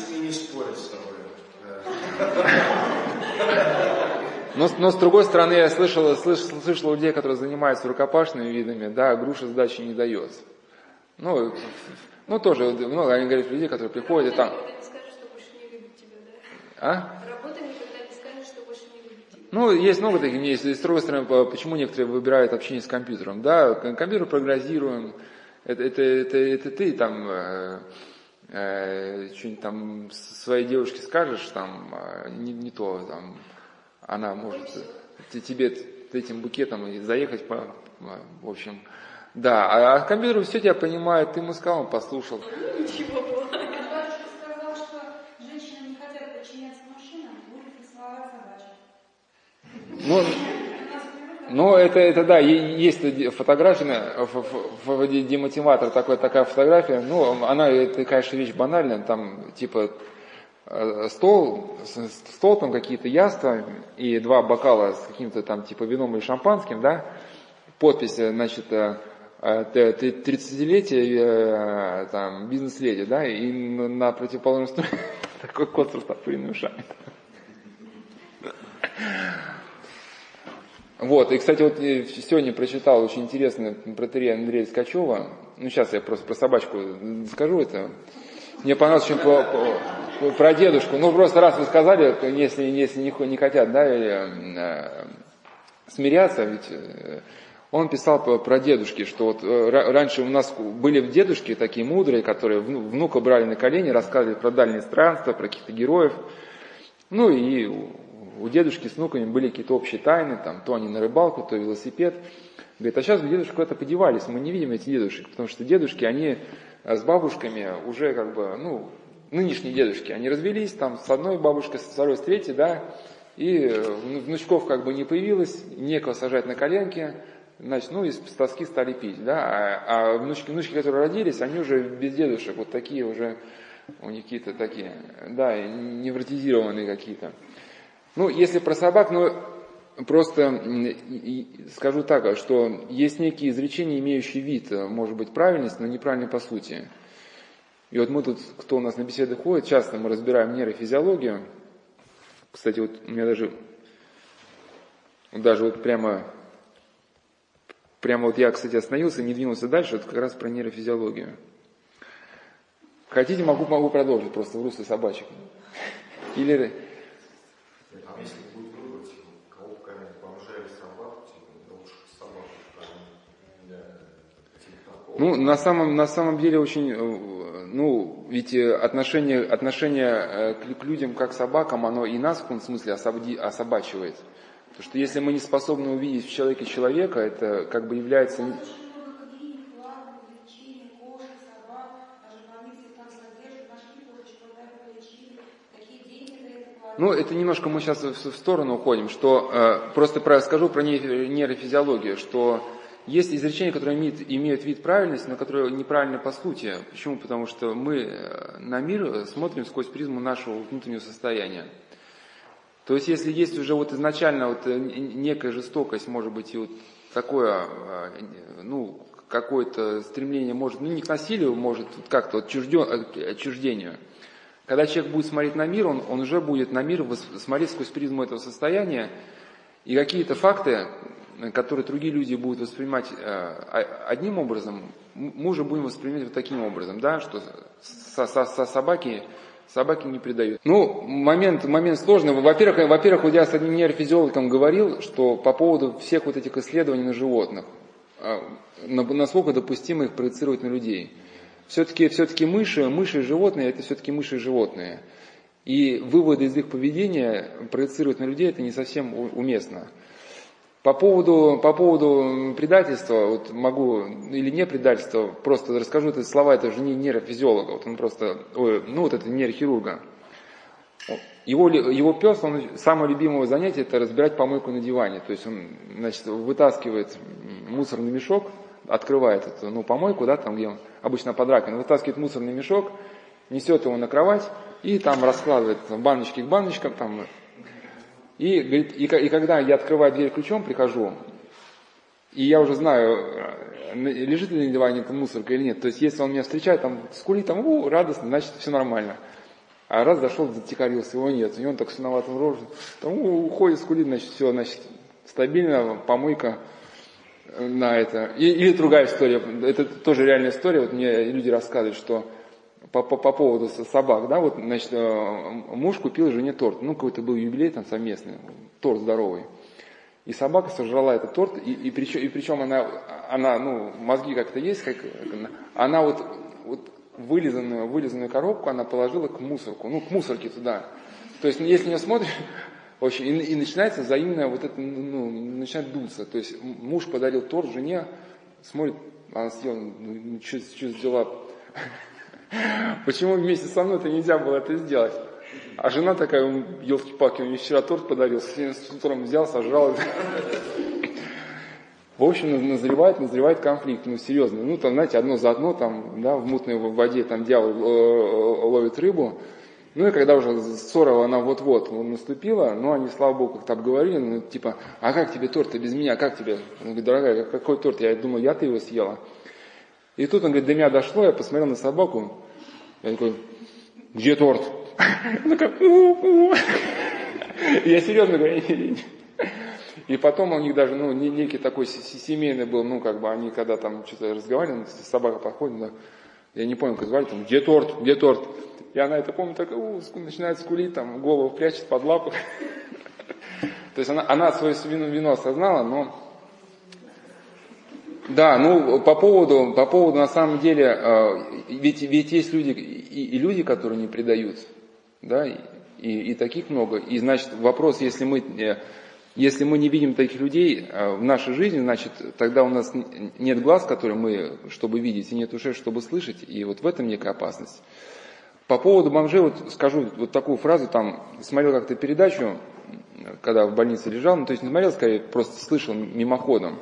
не спорят с тобой. Но с другой стороны, я слышал людей, которые занимаются рукопашными видами, да, груша сдачи не дает. Ну, тоже много, они говорят, людей, которые приходят и там... Ну, есть много таких, с другой стороны, почему некоторые выбирают общение с компьютером, да, компьютер прогнозируем. Это ты там что-нибудь там своей девушке скажешь, там не то, там она может тебе этим букетом заехать в общем, да, а компьютер все тебя понимает, ты ему сказал, он послушал. Ну, это да, есть фотография, демотиватор, такая фотография, ну, она, это, конечно, вещь банальная, там, типа, стол там какие-то яства и два бокала с каким-то там, типа, вином и шампанским, да, подпись, значит, 30-летие, там, бизнес-леди, да, и на противоположную сторону такой кот с растопыренными ушами. Вот, и, кстати, вот сегодня прочитал очень интересное протерей Андрея Скачкова. Ну, сейчас я просто про собачку скажу это. Мне понравилось очень про дедушку. Ну, просто раз вы сказали, если не хотят, да, смиряться, ведь он писал про дедушки, что вот раньше у нас были дедушки такие мудрые, которые внука брали на колени, рассказывали про дальние странства, про каких-то героев. Ну, и... У дедушки с внуками были какие-то общие тайны, там, то они на рыбалку, то велосипед. Говорит, а сейчас дедушки куда-то подевались, мы не видим этих дедушек, потому что дедушки, они с бабушками уже как бы, ну, нынешние дедушки, они развелись, там, с одной бабушкой, со второй, с третьей, да, и внучков как бы не появилось, некого сажать на коленки, значит, ну, из тоски стали пить, да, а внучки, которые родились, они уже без дедушек, вот такие уже, у них какие-то такие, да, невротизированные какие-то. Ну, если про собак, ну, просто скажу так, что есть некие изречения, имеющие вид, может быть, правильность, но неправильно по сути. И вот мы тут, кто у нас на беседы ходит, часто мы разбираем нейрофизиологию. Кстати, вот у меня даже вот прямо вот я, кстати, остановился, не двинулся дальше, вот как раз про нейрофизиологию. Хотите, могу продолжить, просто в русле собачек. Или... А если будет выбор, типа, кого покормить, бомжа или собаку, типа, лучше собаку покормить, типа, такого? Ну, на самом деле очень, ну, Ведь отношение к людям как к собакам, оно и нас в каком смысле особачивает. Потому что если мы не способны увидеть в человеке человека, это как бы является... Ну, это немножко мы сейчас в сторону уходим, что просто скажу про нейрофизиологию, что есть изречения, которые имеют вид правильности, но которые неправильны по сути. Почему? Потому что мы на мир смотрим сквозь призму нашего внутреннего состояния. То есть, если есть уже изначально некая жестокость, может быть, и такое, какое-то стремление, может, не к насилию, может, как-то отчуждению. Когда человек будет смотреть на мир, он уже будет на мир смотреть сквозь призму этого состояния, и какие-то факты, которые другие люди будут воспринимать одним образом, мы уже будем воспринимать таким образом, да, что собаки не предают. Ну, момент сложный. Во-первых, я с одним нейрофизиологом говорил, что по поводу всех этих исследований на животных, насколько допустимо их проецировать на людей. Все-таки мыши и животные – это все-таки мыши и животные. И выводы из их поведения проецировать на людей – это не совсем уместно. По поводу предательства, могу, или не предательства, просто расскажу эти слова, это же не нейрофизиолога, это нейрохирурга. Его пес, самое любимое занятие – это разбирать помойку на диване. То есть он, вытаскивает мусорный мешок, открывает эту помойку, да, там, где он обычно под раковиной, вытаскивает мусорный мешок, несет его на кровать и там раскладывает баночки к баночкам. Там, и говорит, и когда я открываю дверь ключом, прихожу, и я уже знаю, лежит ли на диване эта мусорка или нет. То есть, если он меня встречает, скулит, радостно, значит, все нормально. А раз зашел, затикарился, его нет, и он так с виноватым рожем, уходит, скулит, значит, все, стабильно, помойка. На это. Или другая история, это тоже реальная история, мне люди рассказывают, что по поводу собак, да, муж купил жене торт, какой-то был юбилей совместный, торт здоровый, и собака сожрала этот торт, и причем она мозги как-то есть, она вылизанную коробку она положила к мусорке туда, то есть если не смотришь, и начинается взаимно начинает дуться. То есть муж подарил торт жене, смотрит, она съела, что сделала. Почему вместе со мной-то нельзя было это сделать? А жена такая, елки-палки, он мне вчера торт подарил, с утром взял, сожрал. В общем, назревает конфликт, серьезно. Одно за одно, в мутной воде дьявол ловит рыбу. И когда уже ссора, она вот-вот наступила, они, слава богу, как-то обговорили, а как тебе торт-то без меня, как тебе? Он говорит, дорогая, какой торт? Я думал, я-то его съела. И тут он говорит, до меня дошло, я посмотрел на собаку, я такой, где торт? Она такая, я серьезно говорю, и потом у них даже, некий такой семейный был, они когда там что-то разговаривали, собака подходит, я не понял, как звали, где торт, где торт? И она это помнит, так начинает скулить, голову прячет под лапу. То есть она свою вину осознала, но... Да, по поводу на самом деле, ведь есть люди, и люди, которые не предают, да, и таких много. И значит, вопрос, если мы не видим таких людей в нашей жизни, значит, тогда у нас нет глаз, которые мы, чтобы видеть, и нет ушей, чтобы слышать, и в этом некая опасность. По поводу бомжей, скажу такую фразу, смотрел как-то передачу, когда в больнице лежал, не смотрел, скорее, просто слышал мимоходом.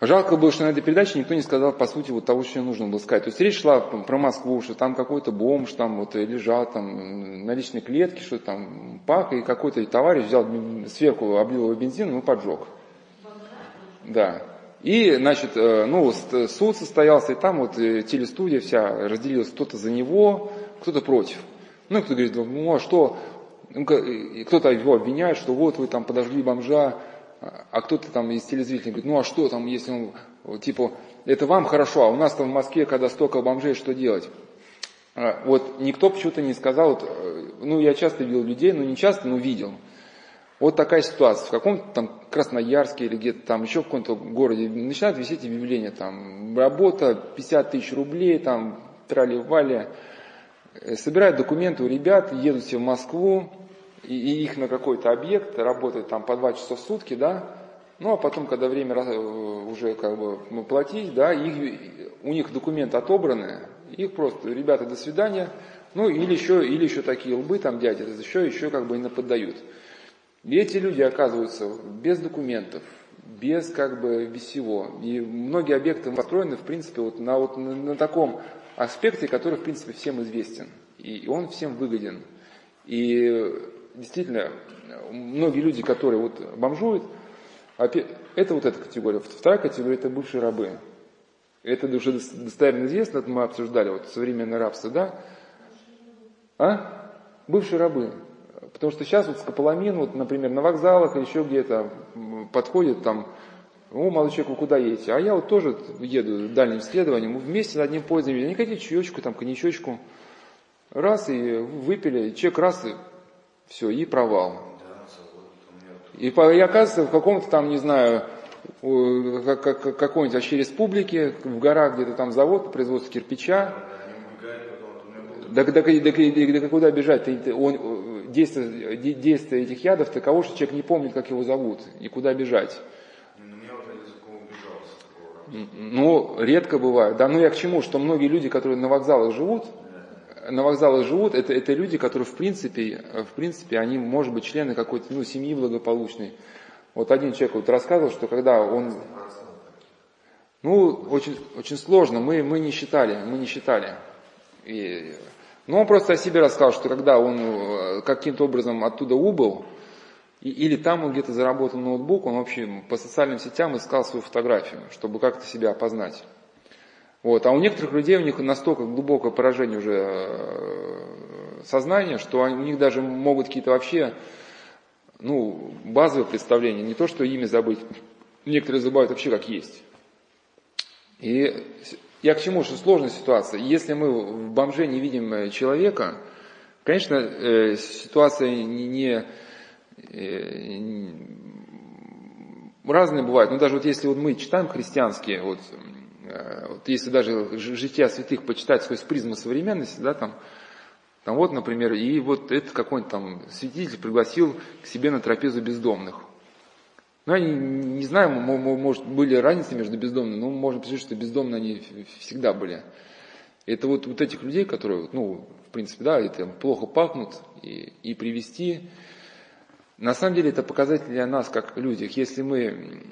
Жалко было, что на этой передаче никто не сказал, по сути, того, что нужно было сказать. То есть речь шла про Москву, что там какой-то бомж, лежал, на личной клетке, что пак, и какой-то товарищ взял сверху, облил его бензином и поджег. Да. И, суд состоялся, и там телестудия вся разделилась, кто-то за него, кто-то против. Кто-то говорит, кто-то его обвиняет, что вы подожгли бомжа, а кто-то из телезрителей говорит, если он, это вам хорошо, а у нас в Москве, когда столько бомжей, что делать? Никто почему-то не сказал, я часто видел людей, не часто, но видел. Такая ситуация. В каком-то Красноярске или где-то еще в каком-то городе начинают висеть объявления, работа 50 тысяч рублей, трали-вали. Собирают документы у ребят, едут все в Москву, и их на какой-то объект, работают там по 2 часа в сутки, да, ну а потом, когда время уже как бы платить, да, у них документы отобраны, их просто, ребята, до свидания, ну или еще такие лбы там дяди, еще как бы и наподдают. И эти люди оказываются без документов, без как бы без всего. И многие объекты построены, в принципе, на таком аспекте, который, в принципе, всем известен. И он всем выгоден. И действительно, многие люди, которые бомжуют, это эта категория. Вторая категория – это бывшие рабы. Это уже достоверно известно, это мы обсуждали, современное рабство, да? А? Бывшие рабы. Потому что сейчас скополамин, например, на вокзалах или еще где-то подходит там, молодой человек, вы куда едете? А я тоже еду дальним следованием, мы вместе на одним поездом, они хотели чаечку, там, коньячочку. Раз, и выпили, человек раз, и все, и провал. И оказывается в каком-то там, не знаю, какой-нибудь вообще республике, в горах где-то там завод по производству кирпича. Да куда бежать? Действие этих ядов таково, что человек не помнит, как его зовут и куда бежать. Редко бывает. Да, я к чему, что многие люди, которые на вокзалах живут, это люди, которые в принципе, они, может быть, члены какой-то семьи благополучной. Один человек рассказывал, что когда он... очень, очень сложно, мы не считали. Он просто о себе рассказал, что когда он каким-то образом оттуда убыл, или там он где-то заработал ноутбук, он вообще по социальным сетям искал свою фотографию, чтобы как-то себя опознать. А у некоторых людей, у них настолько глубокое поражение уже сознания, что у них даже могут какие-то вообще базовые представления, не то что ими забыть. Некоторые забывают вообще как есть. И я к чему, что сложная ситуация. Если мы в бомже не видим человека, конечно, ситуация разные бывают. Даже если мы читаем христианские, если даже жития святых почитать сквозь призму современности, да, там например, и это какой-нибудь там святитель пригласил к себе на трапезу бездомных. Я не знаю, может, были разницы между бездомными, но можно посмотреть, что бездомные они всегда были. Это этих людей, которые, в принципе, да, это плохо пахнут, и привести. На самом деле это показатель для нас, как людях. Если мы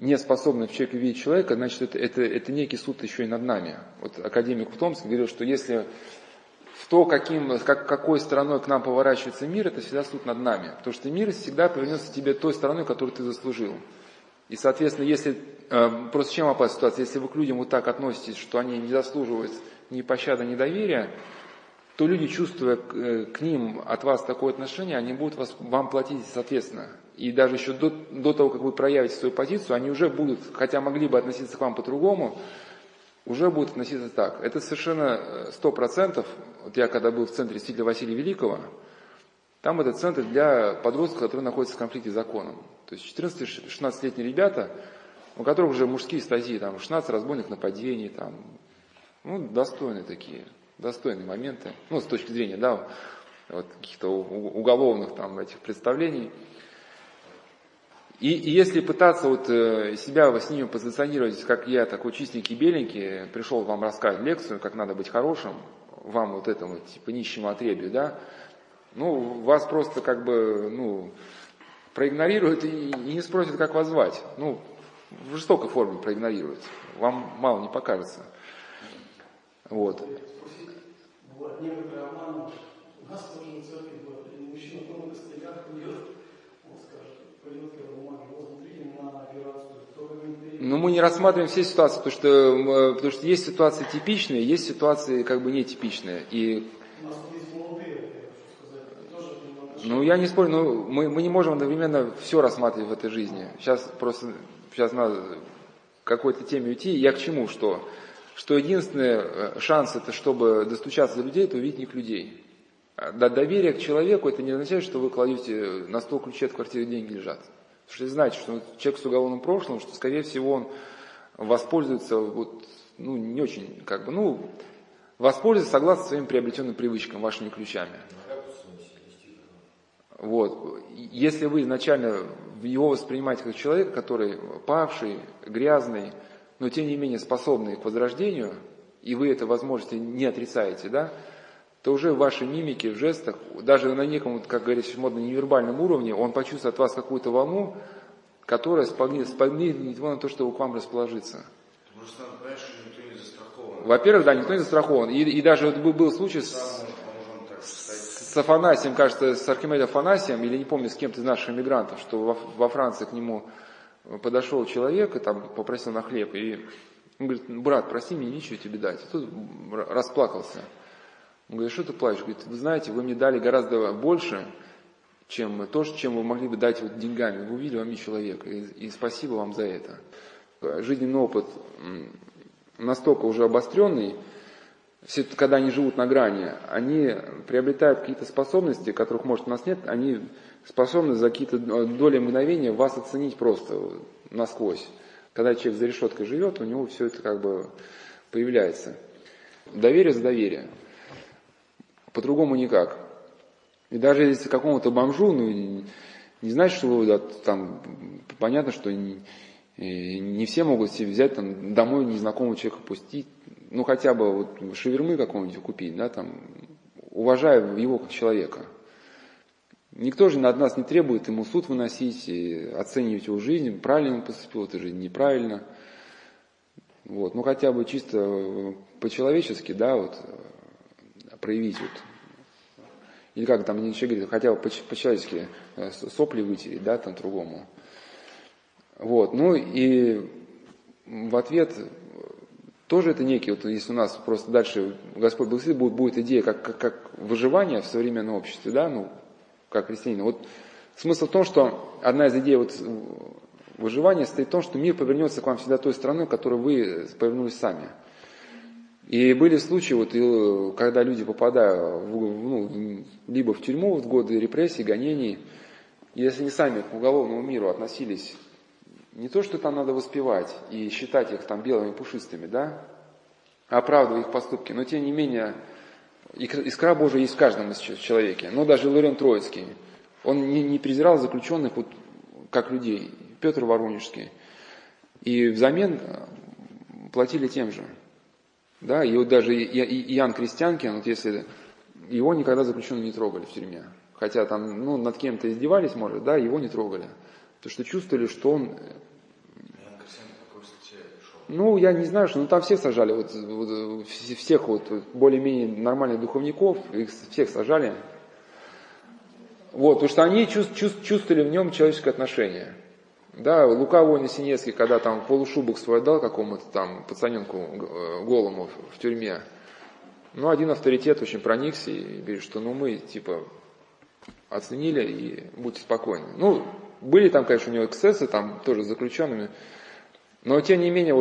не способны в человеке видеть человека, значит, это некий суд еще и над нами. Академик Ухтонский говорил, что если в то, какой стороной к нам поворачивается мир, это всегда суд над нами. Потому что мир всегда повернется тебе той стороной, которую ты заслужил. И, соответственно, если просто чем опасна ситуация? Если вы к людям так относитесь, что они не заслуживают ни пощады, ни доверия, то люди, чувствуя к ним от вас такое отношение, они будут вам платить соответственно. И даже еще до того, как вы проявите свою позицию, они уже будут, хотя могли бы относиться к вам по-другому, уже будут относиться так. Это совершенно 100%. Я когда был в центре святителя Василия Великого, там это центр для подростков, которые находятся в конфликте с законом. То есть 14-16-летние ребята, у которых уже мужские статьи, 16 разбойных нападений, достойные такие. Достойные моменты, с точки зрения, да, каких-то уголовных этих представлений. И если пытаться себя с ними позиционировать, как я, такой чистенький, беленький, пришел вам рассказать лекцию, как надо быть хорошим, вам этому, нищему отребью, да, вас просто как бы, проигнорируют и не спросят, как вас звать. В жестокой форме проигнорируют. Вам мало не покажется. Некоторые обманывают. У нас тоже на церкви был мужчина в том, как стоят, уезд, он скажет, придет его бумага, его внутри на операцию, кто внутри. Но мы не рассматриваем все ситуации, потому что есть ситуации типичные, есть ситуации как бы нетипичные. И... У нас есть молодые, я хочу сказать, тоже. Я не спорю, мы не можем одновременно все рассматривать в этой жизни. Сейчас надо к какой-то теме уйти. Я к чему, что единственный шанс, это чтобы достучаться до людей, это увидеть их людей. Доверие к человеку, это не означает, что вы кладете на стол ключи от квартиры, деньги лежат. Потому что знаете, что человек с уголовным прошлым, что, скорее всего, он воспользуется не очень, Воспользуйтесь согласно своим приобретенным привычкам, вашими ключами. Вот. Если вы изначально его воспринимаете как человека, который павший, грязный, но тем не менее способный к возрождению, и вы это возможности не отрицаете, да, то уже в вашей мимике, в жестах, даже на неком, как говорится, модно невербальном уровне, он почувствует от вас какую-то волну, которая сподвигнет его на то, чтобы к вам расположиться. Просто надо понять, что никто не застрахован. Во-первых, да, никто не застрахован. И даже был случай с Афанасием, кажется, с Архимедом Афанасием, или не помню, с кем-то из наших эмигрантов, что во Франции к нему подошел человек и там попросил на хлеб, и он говорит: брат, прости меня, нечего тебе дать. И тут расплакался. Он говорит: что ты плачешь? Говорит: вы знаете, вы мне дали гораздо больше, чем то, чем вы могли бы дать вот деньгами. Вы увидели во мне человека, и спасибо вам за это. Жизненный опыт настолько уже обостренный, все, когда они живут на грани, они приобретают какие-то способности, которых, может, у нас нет, они способны за какие-то доли мгновения вас оценить просто насквозь. Когда человек за решеткой живет, у него все это как бы появляется. Доверие за доверие. По-другому никак. И даже если какому-то бомжу, не значит, что вы, да, там, понятно, что не все могут себе взять там, домой незнакомого человека пустить, ну хотя бы вот, шавермы какого-нибудь купить, да, там, уважая его как человека. Никто же от нас не требует ему суд выносить, и оценивать его жизнь, правильно он поступил в этой жизни, неправильно. Вот, ну хотя бы чисто по-человечески, да, вот, проявить вот. Или как там человек говорит, хотя бы по-человечески сопли вытереть, да, там другому. Вот, ну и в ответ тоже это некий, вот если у нас просто дальше Господь благословит, будет идея как выживание в современном обществе, да, ну, как христианин. Вот смысл в том, что одна из идей вот выживания состоит в том, что мир повернется к вам всегда той стороной, к которой вы повернулись сами. И были случаи, вот, когда люди попадают либо в тюрьму в годы репрессий, гонений, если они сами к уголовному миру относились не то, что там надо воспевать и считать их там белыми пушистыми, да, оправдывая их поступки, но тем не менее искра Божия есть в каждом из человеке. Но даже Иларион Троицкий, он не презирал заключенных вот, как людей, Петр Воронежский, и взамен платили тем же. Да, и вот даже Иоанн Крестьянкин, вот если его никогда заключенные не трогали в тюрьме, хотя там, над кем-то издевались, может, да, его не трогали, потому что чувствовали, что он... Иоанн Крестьянкин по какой статье шел? Я не знаю, что, там всех сажали, всех более-менее нормальных духовников, их всех сажали, потому что они чувствовали в нем человеческое отношение. Да, Лука Война Синецкий, когда там полушубок свой отдал какому-то там пацаненку голому в тюрьме, один авторитет очень проникся и говорит, что мы типа оценили и будьте спокойны. Были там, конечно, у него эксцессы, там тоже с заключенными, но тем не менее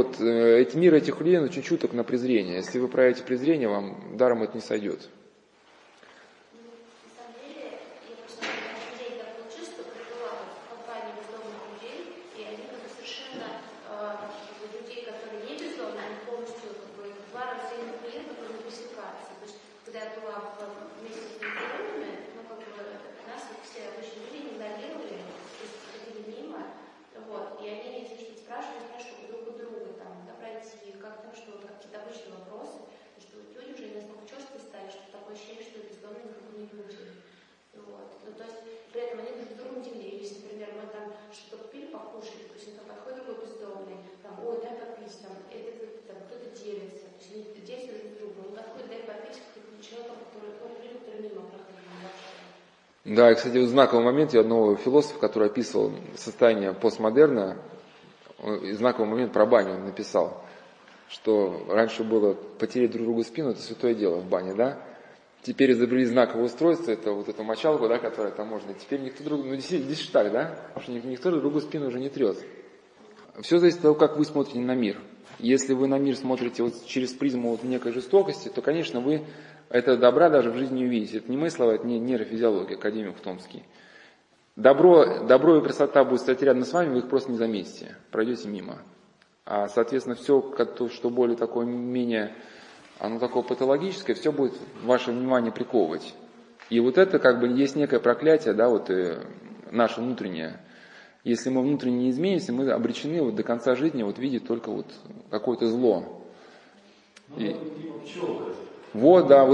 мир этих людей очень чуток на презрение. Если вы проявите презрение, вам даром это не сойдет. Да, и, кстати, знаковый момент, я одного философа, который описывал состояние постмодерна, знаковый момент про баню он написал, что раньше было потереть друг другу спину, это святое дело в бане, да? Теперь изобрели знаковое устройство, это вот эту мочалку, да, которая там можно, теперь никто друг, здесь так, да? Потому что никто друг другу спину уже не трет. Все зависит от того, как вы смотрите на мир. Если вы на мир смотрите через призму некой жестокости, то, конечно, вы это добра даже в жизни не увидите. Это не мои слова, это не нейрофизиология, академик Ухтонский. Добро и красота будут стоять рядом с вами, вы их просто не заметите, пройдете мимо. А, соответственно, все, что более такое менее оно такое патологическое, все будет ваше внимание приковывать. И вот это как бы есть некое проклятие, да, вот наше внутреннее. Если мы внутренне не изменимся, мы обречены вот до конца жизни вот видеть только вот какое-то зло. И... Вот, да, вот